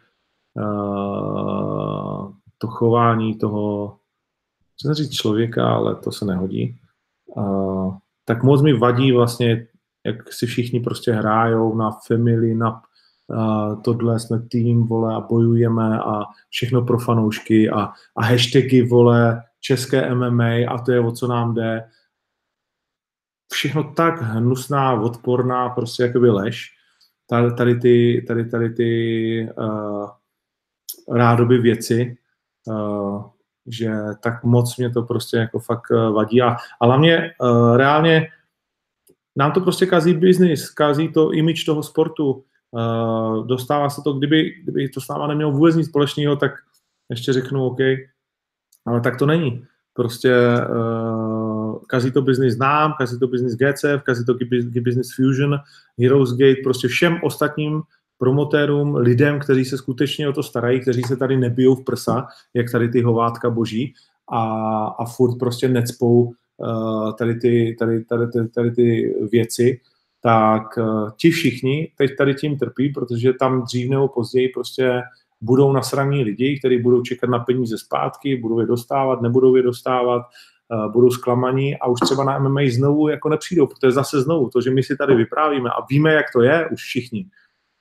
toho, chci říct člověka, ale to se nehodí, tak moc mi vadí vlastně, jak si všichni prostě hrajou na family, na tohle jsme tým, vole, a bojujeme a všechno pro fanoušky a hashtagy, vole, české MMA a to je, o co nám jde. Všechno tak hnusná, odporná, prostě jakoby lež. Tady ty rádoby věci, že tak moc mě to prostě jako fakt vadí a hlavně reálně nám to prostě kazí biznis, kazí to image toho sportu, dostává se to, kdyby to s náma nemělo vůbec nic společného, tak ještě řeknu OK, ale tak to není. Prostě kazí to biznis nám, kazí to biznis GCF, kazí to biznis Fusion, Heroes Gate, prostě všem ostatním promotérům, lidem, kteří se skutečně o to starají, kteří se tady nebijou v prsa, jak tady ty hovátka boží a furt prostě necpou tady ty věci, tak ti všichni teď tady tím trpí, protože tam dřív nebo později prostě budou nasraní lidi, kteří budou čekat na peníze zpátky, budou je dostávat, nebudou je dostávat, budou zklamaní a už třeba na MMA znovu jako nepřijdou, protože zase znovu to, že my si tady vyprávíme a víme, jak to je, už všichni,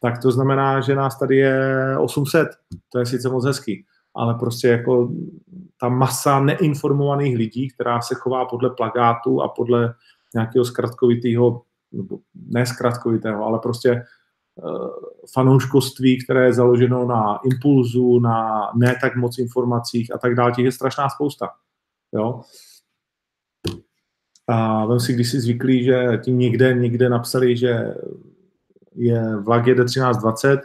tak to znamená, že nás tady je 800, to je sice moc hezký, ale prostě jako ta masa neinformovaných lidí, která se chová podle plakátu a podle nějakého zkratkovitého, nebo ne zkratkovitého, ale prostě fanouškoství, které je založeno na impulzu, na ne tak moc informacích a tak dále, těch je strašná spousta. Jo? A vem si, když si zvyklí, že ti někde napsali, že je vlak jede 13:20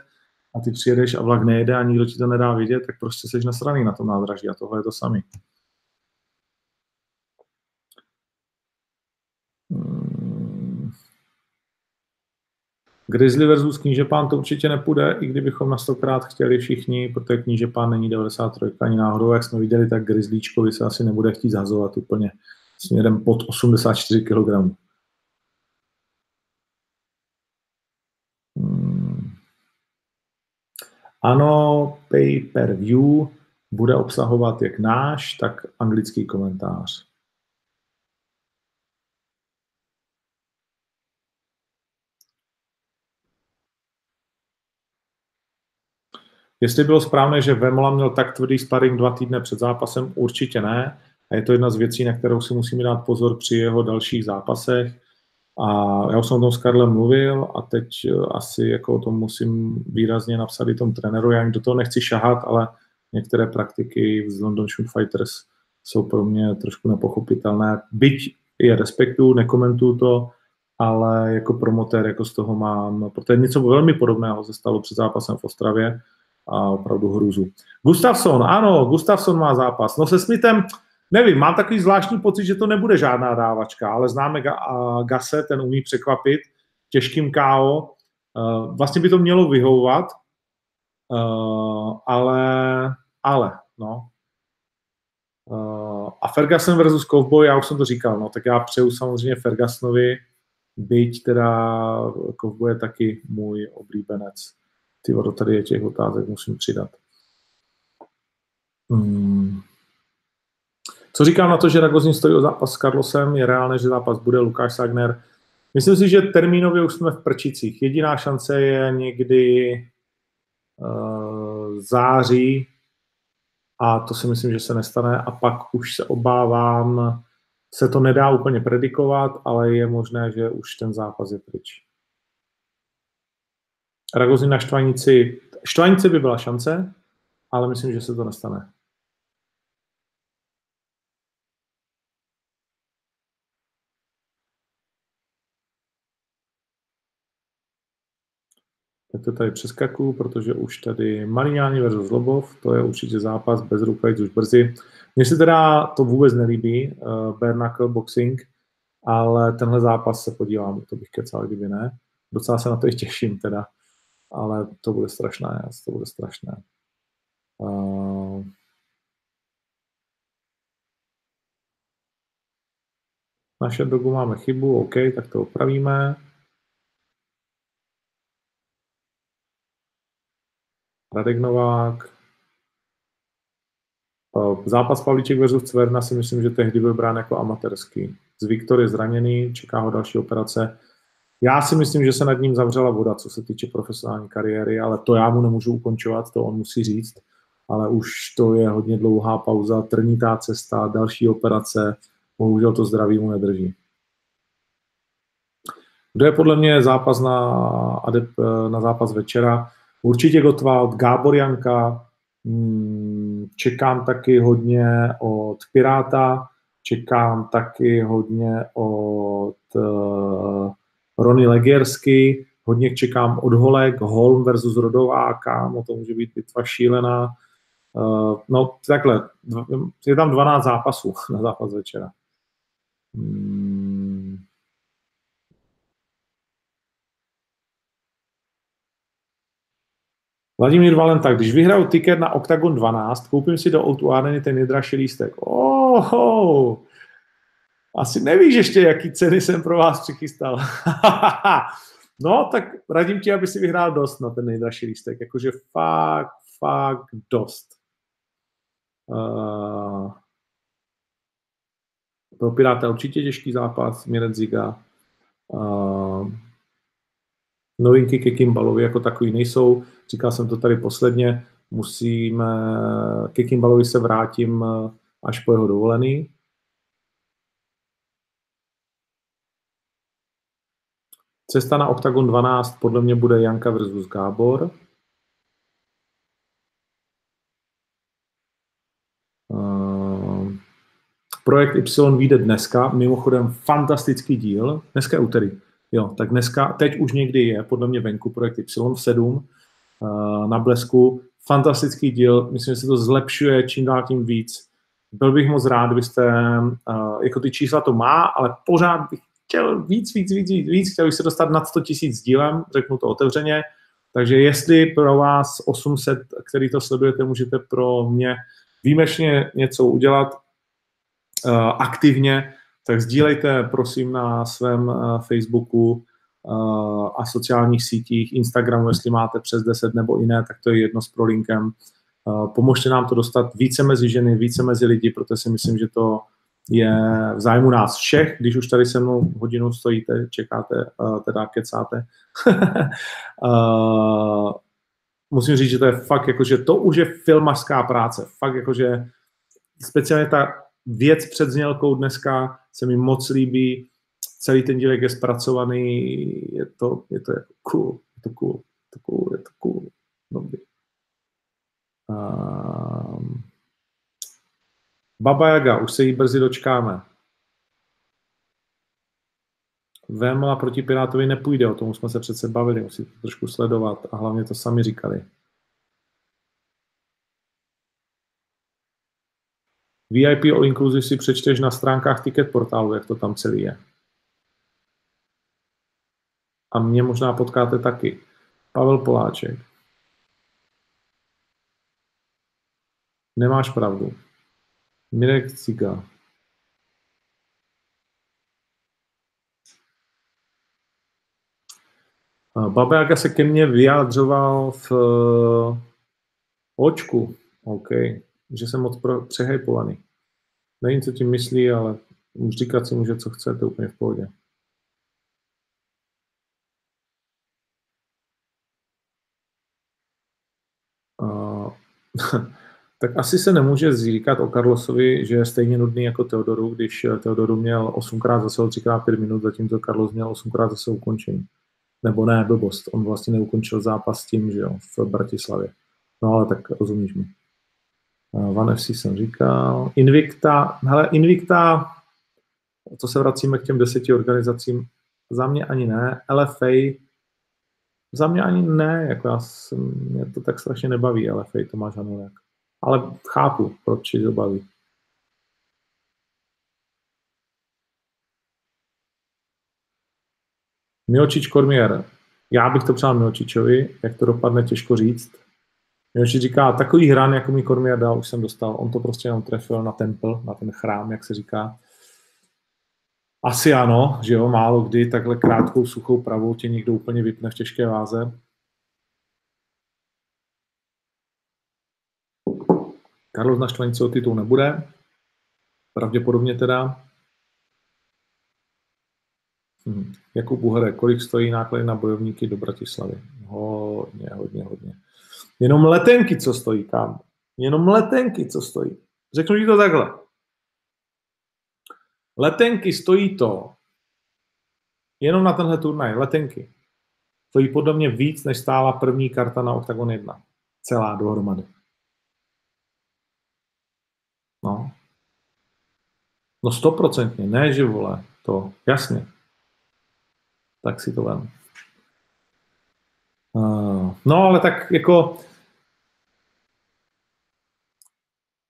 a ty přijedeš a vlak nejede a nikdo ti to nedá vědět, tak prostě seš nasraný na tom nádraží a tohle je to samý. Grizzly versus Knížepán to určitě nepůjde, i kdybychom na 100krát chtěli všichni, protože Knížepán není 93 ani náhodou, jak jsme viděli, tak Grizzlíčkovi se asi nebude chtít zhazovat úplně směrem pod 84 kg. Ano, pay-per-view bude obsahovat jak náš, tak anglický komentář. Jestli bylo správné, že Vemola měl tak tvrdý sparring 2 týdny před zápasem, určitě ne. A je to jedna z věcí, na kterou si musíme dát pozor při jeho dalších zápasech. A já už jsem o tom s Karlem mluvil a teď asi jako o tom musím výrazně napsat i tomu trenéru. Já jim do toho nechci šahat, ale některé praktiky z London Shoot Fighters jsou pro mě trošku nepochopitelné. Byť je respektuju, nekomentuju to, ale jako promotér jako z toho mám, protože něco velmi podobného se stalo před zápasem v Ostravě a opravdu hrůzu. Gustafsson, ano, Gustafsson má zápas. No se Smithem, nevím, mám takový zvláštní pocit, že to nebude žádná dávačka, ale známe Gase, ten umí překvapit těžkým KO. Vlastně by to mělo vyhovovat, ale. A Ferguson versus Kovboj, já už jsem to říkal, no, tak já přeju samozřejmě Fergusonovi, byť teda Kovboj je taky můj oblíbenec. Ty vodo, tady je těch otázek, musím přidat. Co říkám na to, že Ragozin stojí o zápas s Carlosem, je reálné, že zápas bude Lukáš Sagner. Myslím si, že termínově už jsme v prčicích. Jediná šance je někdy září a to si myslím, že se nestane a pak už se obávám, se to nedá úplně predikovat, ale je možné, že už ten zápas je pryč. Ragozin na Štvanici. Štvanice by byla šance, ale myslím, že se to nestane. To tady přeskakuju, protože už tady Mariáni versus Lobov, to je určitě zápas bez rukavic už brzy. Mně se teda to vůbec nelíbí, bare knuckle boxing, ale tenhle zápas se podívám, to bych kecal, kdyby ne. Docela se na to i těším teda, ale to bude strašné, to bude strašné. Na Sherdogu máme chybu, OK, tak to opravíme. Radek Novák. Zápas Pavlíček versus Cverna si myslím, že tehdy byl brán jako amatérský. Viktor je zraněný, čeká ho další operace. Já si myslím, že se nad ním zavřela voda, co se týče profesionální kariéry, ale to já mu nemůžu ukončovat, to on musí říct, ale už to je hodně dlouhá pauza, trnitá cesta, další operace, bohužel to zdraví mu nedrží. Kdo je podle mě zápas na zápas večera? Určitě Gottwald, Gábor Janka, čekám taky hodně od Piráta, Čekám taky hodně od Ronny Legiersky, hodně čekám od holek, Holm versus Rodováka, o to může být bitva šílená. No takhle, je tam 12 zápasů na zápas večera. Vladimír Valenta, když vyhraju tiket na Octagon 12, koupím si do O2 Areny ten nejdražší lístek. Oho, asi nevíš ještě, jaký ceny jsem pro vás přichystal. No, tak radím ti, aby si vyhrál dost na ten nejdražší lístek. Jakože fakt dost. Pro Piráta určitě těžký zápas, Mirec Ziga. Novinky ke Kimballovi jako takový nejsou. Říkal jsem to tady posledně. Ke Kimballovi se vrátím až po jeho dovolený. Cesta na Octagon 12 podle mě bude Janka versus Gábor. Projekt Y vyjde dneska, mimochodem fantastický díl. Dneska je úterý. Jo, tak dneska, teď už někdy je, podle mě venku, projekt Y v 7 na Blesku. Fantastický díl, myslím, že se to zlepšuje čím dál tím víc. Byl bych moc rád, kdybyste, jako ty čísla to má, ale pořád bych chtěl víc, chtěl bych se dostat nad 100 000 dílem, řeknu to otevřeně. Takže jestli pro vás 800, který to sledujete, můžete pro mě výjimečně něco udělat aktivně, tak sdílejte, prosím, na svém Facebooku a sociálních sítích, Instagramu, jestli máte přes 10 nebo jiné, tak to je jedno s prolinkem. Pomožte nám to dostat více mezi ženy, více mezi lidi, protože si myslím, že to je v zájmu nás všech, když už tady se mnou hodinu stojíte, čekáte, teda kecáte. Musím říct, že to je fakt, jakože to už je filmařská práce. Fakt, jakože speciálně ta věc před znělkou dneska se mi moc líbí. Celý ten dílek je zpracovaný. Je to jako cool. Je to cool. Dobrý. Baba Jaga, už se jí brzy dočkáme. Vémola proti Pirátovi nepůjde, o tom jsme se přece bavili, musíte to trošku sledovat a hlavně to sami říkali. VIP All Inclusive si přečteš na stránkách Ticket portálu, jak to tam celý je. A mě možná potkáte taky. Pavel Poláček. Nemáš pravdu. Mirek Ciga. Baba Jaga se ke mně vyjádřoval v očku. OK. Že jsem moc přehejpovaný. Nevím, co tím myslí, ale už říkat si může, co chce, to je úplně v pohodě. Tak asi se nemůže říkat o Carlosovi, že je stejně nudný jako Theodoru, když Theodoru měl 8x zase 3x 5 minut, zatímco Carlos měl 8x zase ukončení. Nebo ne, blbost. On vlastně neukončil zápas tím, že jo, v Bratislavě. No ale tak rozumíš mi. Vanessy jsem říkal. Invicta, hele, Invicta, to se vracíme k těm 10 organizacím, za mě ani ne. LFA, za mě ani ne, jako mě to tak strašně nebaví, LFA, Tomáš Hanulák. Ale chápu, proč to baví. Miocic Cormier. Já bych to přál Miocičovi, jak to dopadne, těžko říct. Miocic říká, takový hran, jako mi Cormier dal, už jsem dostal. On to prostě jenom trefil na templ, na ten chrám, jak se říká. Asi ano, že jo, málo kdy takhle krátkou, suchou pravou tě někdo úplně vypne v těžké váze. Carlos na Štvanici o titul nebude, pravděpodobně teda. Jakub Uhere, kolik stojí náklady na bojovníky do Bratislavy? Hodně. Jenom letenky, co stojí, kámo. Řeknu ti to takhle. Letenky stojí to, jenom na tenhle turnaj, letenky. Stojí podle mě víc, než stála první karta na Octagon 1. Celá dohromady. No. No 100%, ne, že vole, to, jasně. Tak si to vem. No, ale tak jako...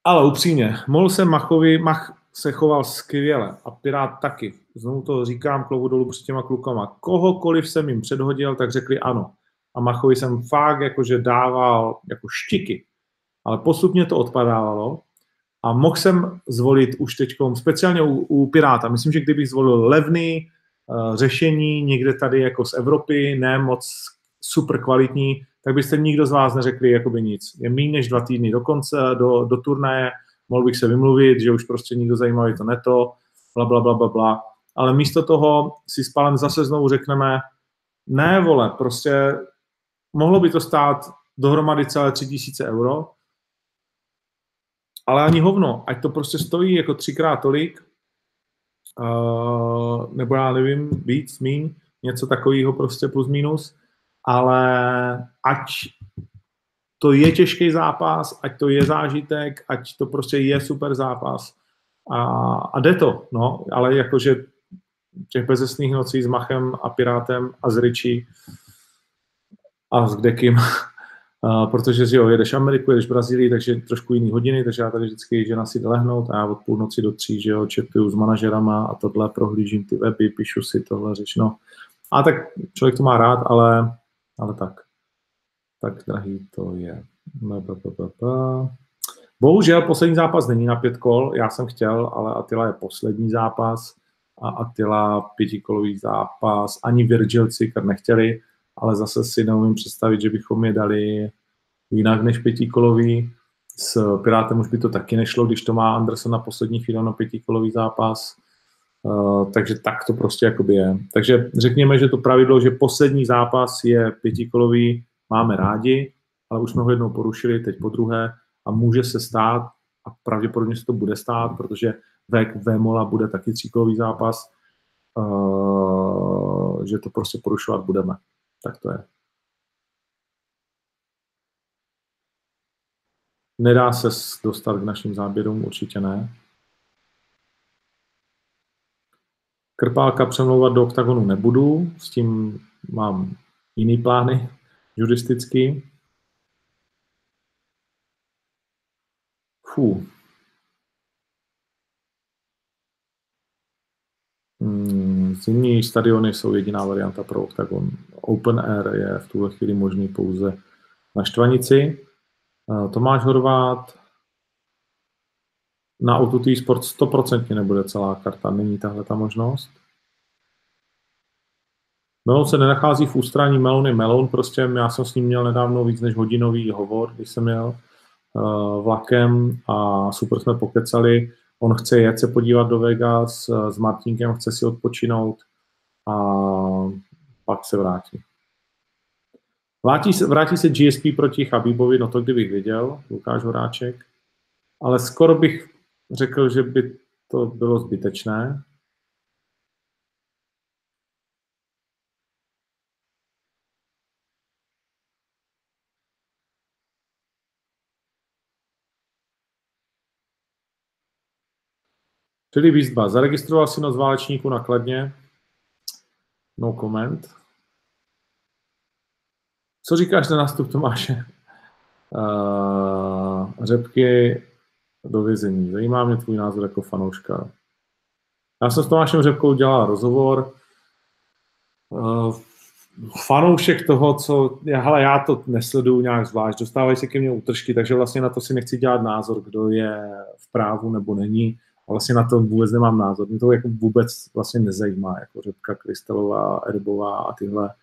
Ale upřímně, mohl jsem Machovi, Mach se choval skvěle a Pirát taky. Znovu to říkám, klovu dolů před těma klukama. Kohokoliv jsem jim předhodil, tak řekli ano. A Machovi jsem fakt jakože dával jako štiky. Ale postupně to odpadávalo a mohl jsem zvolit už teďkom, speciálně u Piráta. Myslím, že kdybych zvolil levný řešení někde tady jako z Evropy, ne moc super kvalitní, tak byste nikdo z vás neřekli jakoby nic. Je méně než 2 týdny do konce, do turnaje, mohl bych se vymluvit, že už prostě nikdo zajímavý to neto, bla, bla, bla, bla, bla. Ale místo toho si s Palem zase znovu řekneme, ne vole, prostě mohlo by to stát dohromady celé 3 000 euro, ale ani hovno, ať to prostě stojí jako 3x tolik, nebo já nevím, víc, míň, něco takového prostě plus minus, ale ať to je těžký zápas, ať to je zážitek, ať to prostě je super zápas a jde to, no, ale jakože těch bezesných nocí s Machem a Pirátem a s Ryčí a s kdekým, protože že jo, jedeš Ameriku, jedeš Brazílii, takže trošku jiný hodiny, takže já tady vždycky žena si jde lehnout a já od půlnoci do 3, že jo, četuju s manažerama a tohle, prohlížím ty weby, píšu si tohle, řeš, no. A tak člověk to má rád, ale tak. Tak drahý to je. Bohužel poslední zápas není na 5 kol, já jsem chtěl, ale Attila je poslední zápas a Attila 5kolový zápas. Ani Virgilci nechtěli, ale zase si neumím představit, že bychom je dali jinak než 5kolový. S Pirátem už by to taky nešlo, když to má Anderson na poslední chvíli na 5kolový zápas. Takže tak to prostě jakoby je. Takže řekněme, že to pravidlo, že poslední zápas je 5kolový, máme rádi, ale už jsme ho jednou porušili, teď podruhé a může se stát a pravděpodobně se to bude stát, protože Vémola bude taky 3kolový zápas, že to prostě porušovat budeme. Tak to je. Nedá se dostat k našim záběrům, určitě ne. Krpálka přemlouvat do oktagonu nebudu, s tím mám jiný plány, juristický. Zimní stadiony jsou jediná varianta pro oktagon. Open air je v tuhle chvíli možný pouze na Štvanici. Tomáš Horvát. Na Oututý sport 100% nebude celá karta, není tahle ta možnost. Melon se nenachází v ústraní, Melon, prostě já jsem s ním měl nedávno víc než hodinový hovor, když jsem jel vlakem a super jsme pokecali. On chce jet se podívat do Vegas s Martinkem, chce si odpočinout a pak se vrátí. Vrátí se GSP proti Chabibovi, no to kdybych viděl, Lukáš Horáček. Ale skoro bych řekl, že by to bylo zbytečné. Čili výzva. Zaregistroval si noc válečníku na Kladně? No comment. Co říkáš na nástup Tomáše? Řepky do vězení. Zajímá mě tvůj názor jako fanouška. Já jsem s Tomášem Řepkou dělal rozhovor. Fanoušek toho, co... Hele, já to nesleduju nějak zvlášť. Dostávají se ke mně útržky, takže vlastně na to si nechci dělat názor, kdo je v právu nebo není. A vlastně na to vůbec nemám názor. Mě to jako vůbec vlastně nezajímá. Jako Řepka, Krystalová, Erbová a tyhle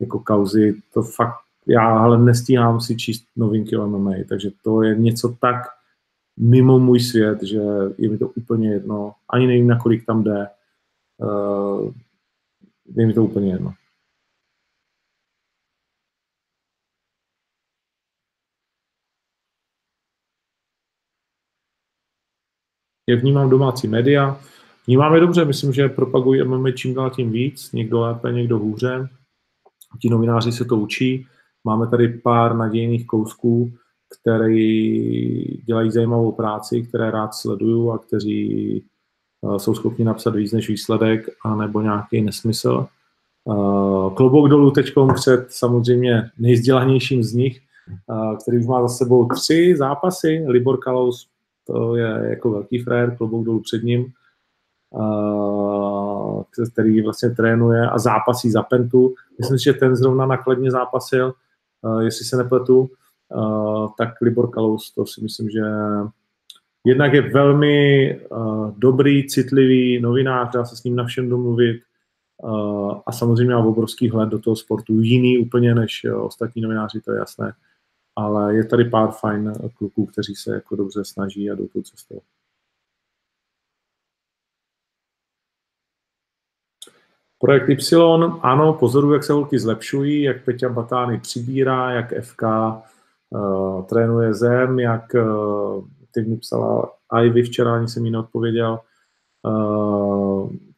jako kauzy. To fakt... Já ale nestíhám si číst novinky o MMA, takže to je něco tak mimo můj svět, že je mi to úplně jedno. Ani nevím, na kolik tam jde. Je mi to úplně jedno. Jak vnímám domácí média? Vnímáme dobře, myslím, že propagují MMA čím dál tím víc. Někdo lépe, někdo hůře. Ti novináři se to učí. Máme tady pár nadějných kousků, který dělají zajímavou práci, které rád sleduju a kteří jsou schopni napsat víc než výsledek anebo nějaký nesmysl. Klobouk dolů teďkom před samozřejmě nejvzdělanějším z nich, který už má za sebou 3 zápasy. Libor Kalous, to je jako velký frajer, klobouk dolů před ním, který vlastně trénuje a zápasí za Pentu. Myslím si, že ten zrovna nakladně zápasil, jestli se nepletu, tak Libor Kalous, to si myslím, že jednak je velmi dobrý, citlivý novinář, dá se s ním na všem domluvit a samozřejmě má obrovský hled do toho sportu, jiný úplně než ostatní novináři, to je jasné, ale je tady pár fajn kluků, kteří se jako dobře snaží a jdou tou cestou. Projekt Y, ano, pozoruju, jak se holky zlepšují, jak Peťa Batány přibírá, jak FK trénuje zem, jak ty mi psala Ivy včera, ani jsem jí neodpověděl.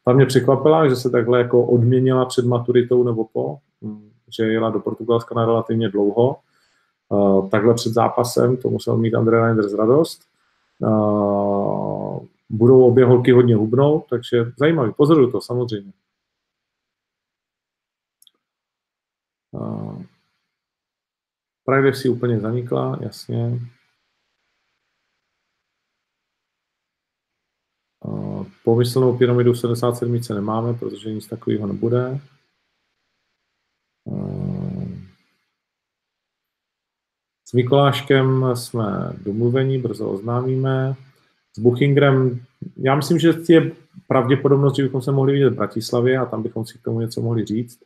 Ta mě překvapila, že se takhle jako odměnila před maturitou nebo po, že jela do Portugalska na relativně dlouho. Takhle před zápasem, to musel mít André Reinders radost. Budou obě holky hodně hubnout, takže zajímavý, pozoruju to samozřejmě. Pride si úplně zanikla, jasně. Pomyslnou pyramidu v 77 nemáme, protože nic takového nebude. S Mikoláškem jsme domluveni, brzo oznámíme. S Buchingrem, já myslím, že je pravděpodobnost, že bychom se mohli vidět v Bratislavě a tam bychom si k tomu něco mohli říct,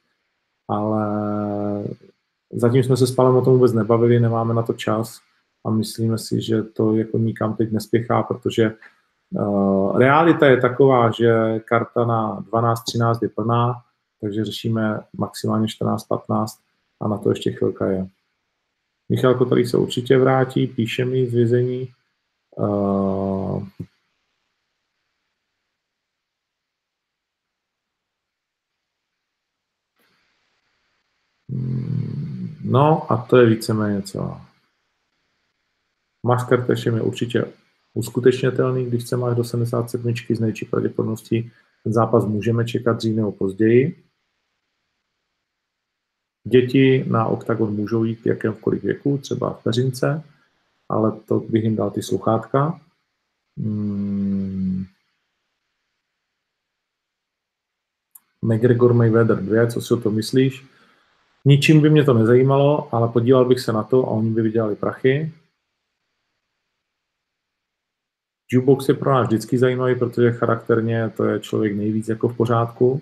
ale zatím jsme se s Palem o tom vůbec nebavili, nemáme na to čas a myslíme si, že to jako nikam teď nespěchá, protože realita je taková, že karta na 12-13 je plná, takže řešíme maximálně 14-15 a na to ještě chvilka je. Michal Kotalík se určitě vrátí, píše mi z vězení. No a to je víceméně celá. Max Kertészem je určitě uskutečnitelný, když se máš do 77 z největší pravděpodobností, ten zápas můžeme čekat dřív nebo později. Děti na Octagon můžou jít v jakémkoliv věku, třeba v peřince, ale to bych jim dal ty sluchátka. McGregor Mayweather 2, co si o to myslíš? Ničím by mě to nezajímalo, ale podíval bych se na to a oni by vydělali prachy. Jukebox je pro nás vždycky zajímavý, protože charakterně to je člověk nejvíc jako v pořádku.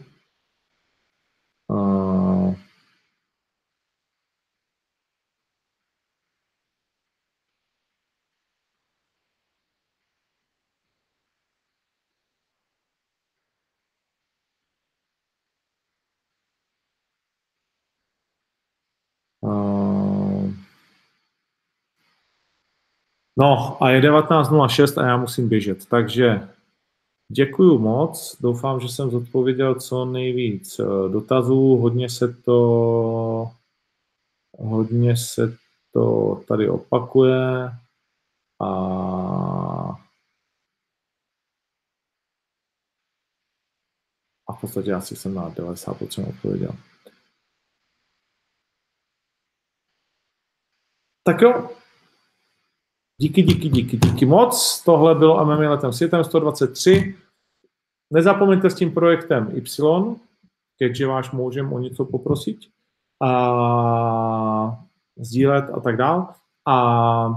No a je 19.06 a já musím běžet, takže děkuju moc, doufám, že jsem zodpověděl co nejvíc dotazů, hodně se to tady opakuje a v podstatě asi jsem na 90% odpověděl. Tak jo. Díky moc. Tohle bylo MMA letem světem 123. Nezapomeňte s tím projektem Y, keďže vás můžeme o něco poprosit a sdílet a tak dál. A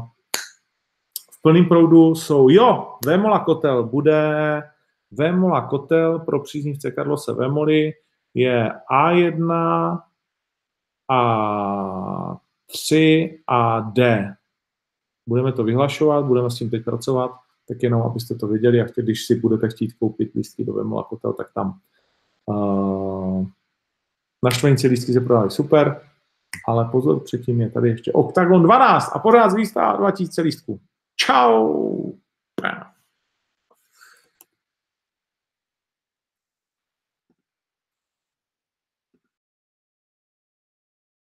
v plném proudu jsou, jo, Vémola Kotel bude, Vémola Kotel pro příznivce Karlose Vémoly je A1, A3 a D. Budeme to vyhlašovat, budeme s tím teď pracovat, tak jenom, abyste to věděli, a když si budete chtít koupit lístky do Vémola Kotel, tak tam na Štvanici lístky se prodávají super, ale pozor, předtím je tady ještě Octagon 12 a pořád zvýstá 2000 lístků. Čau!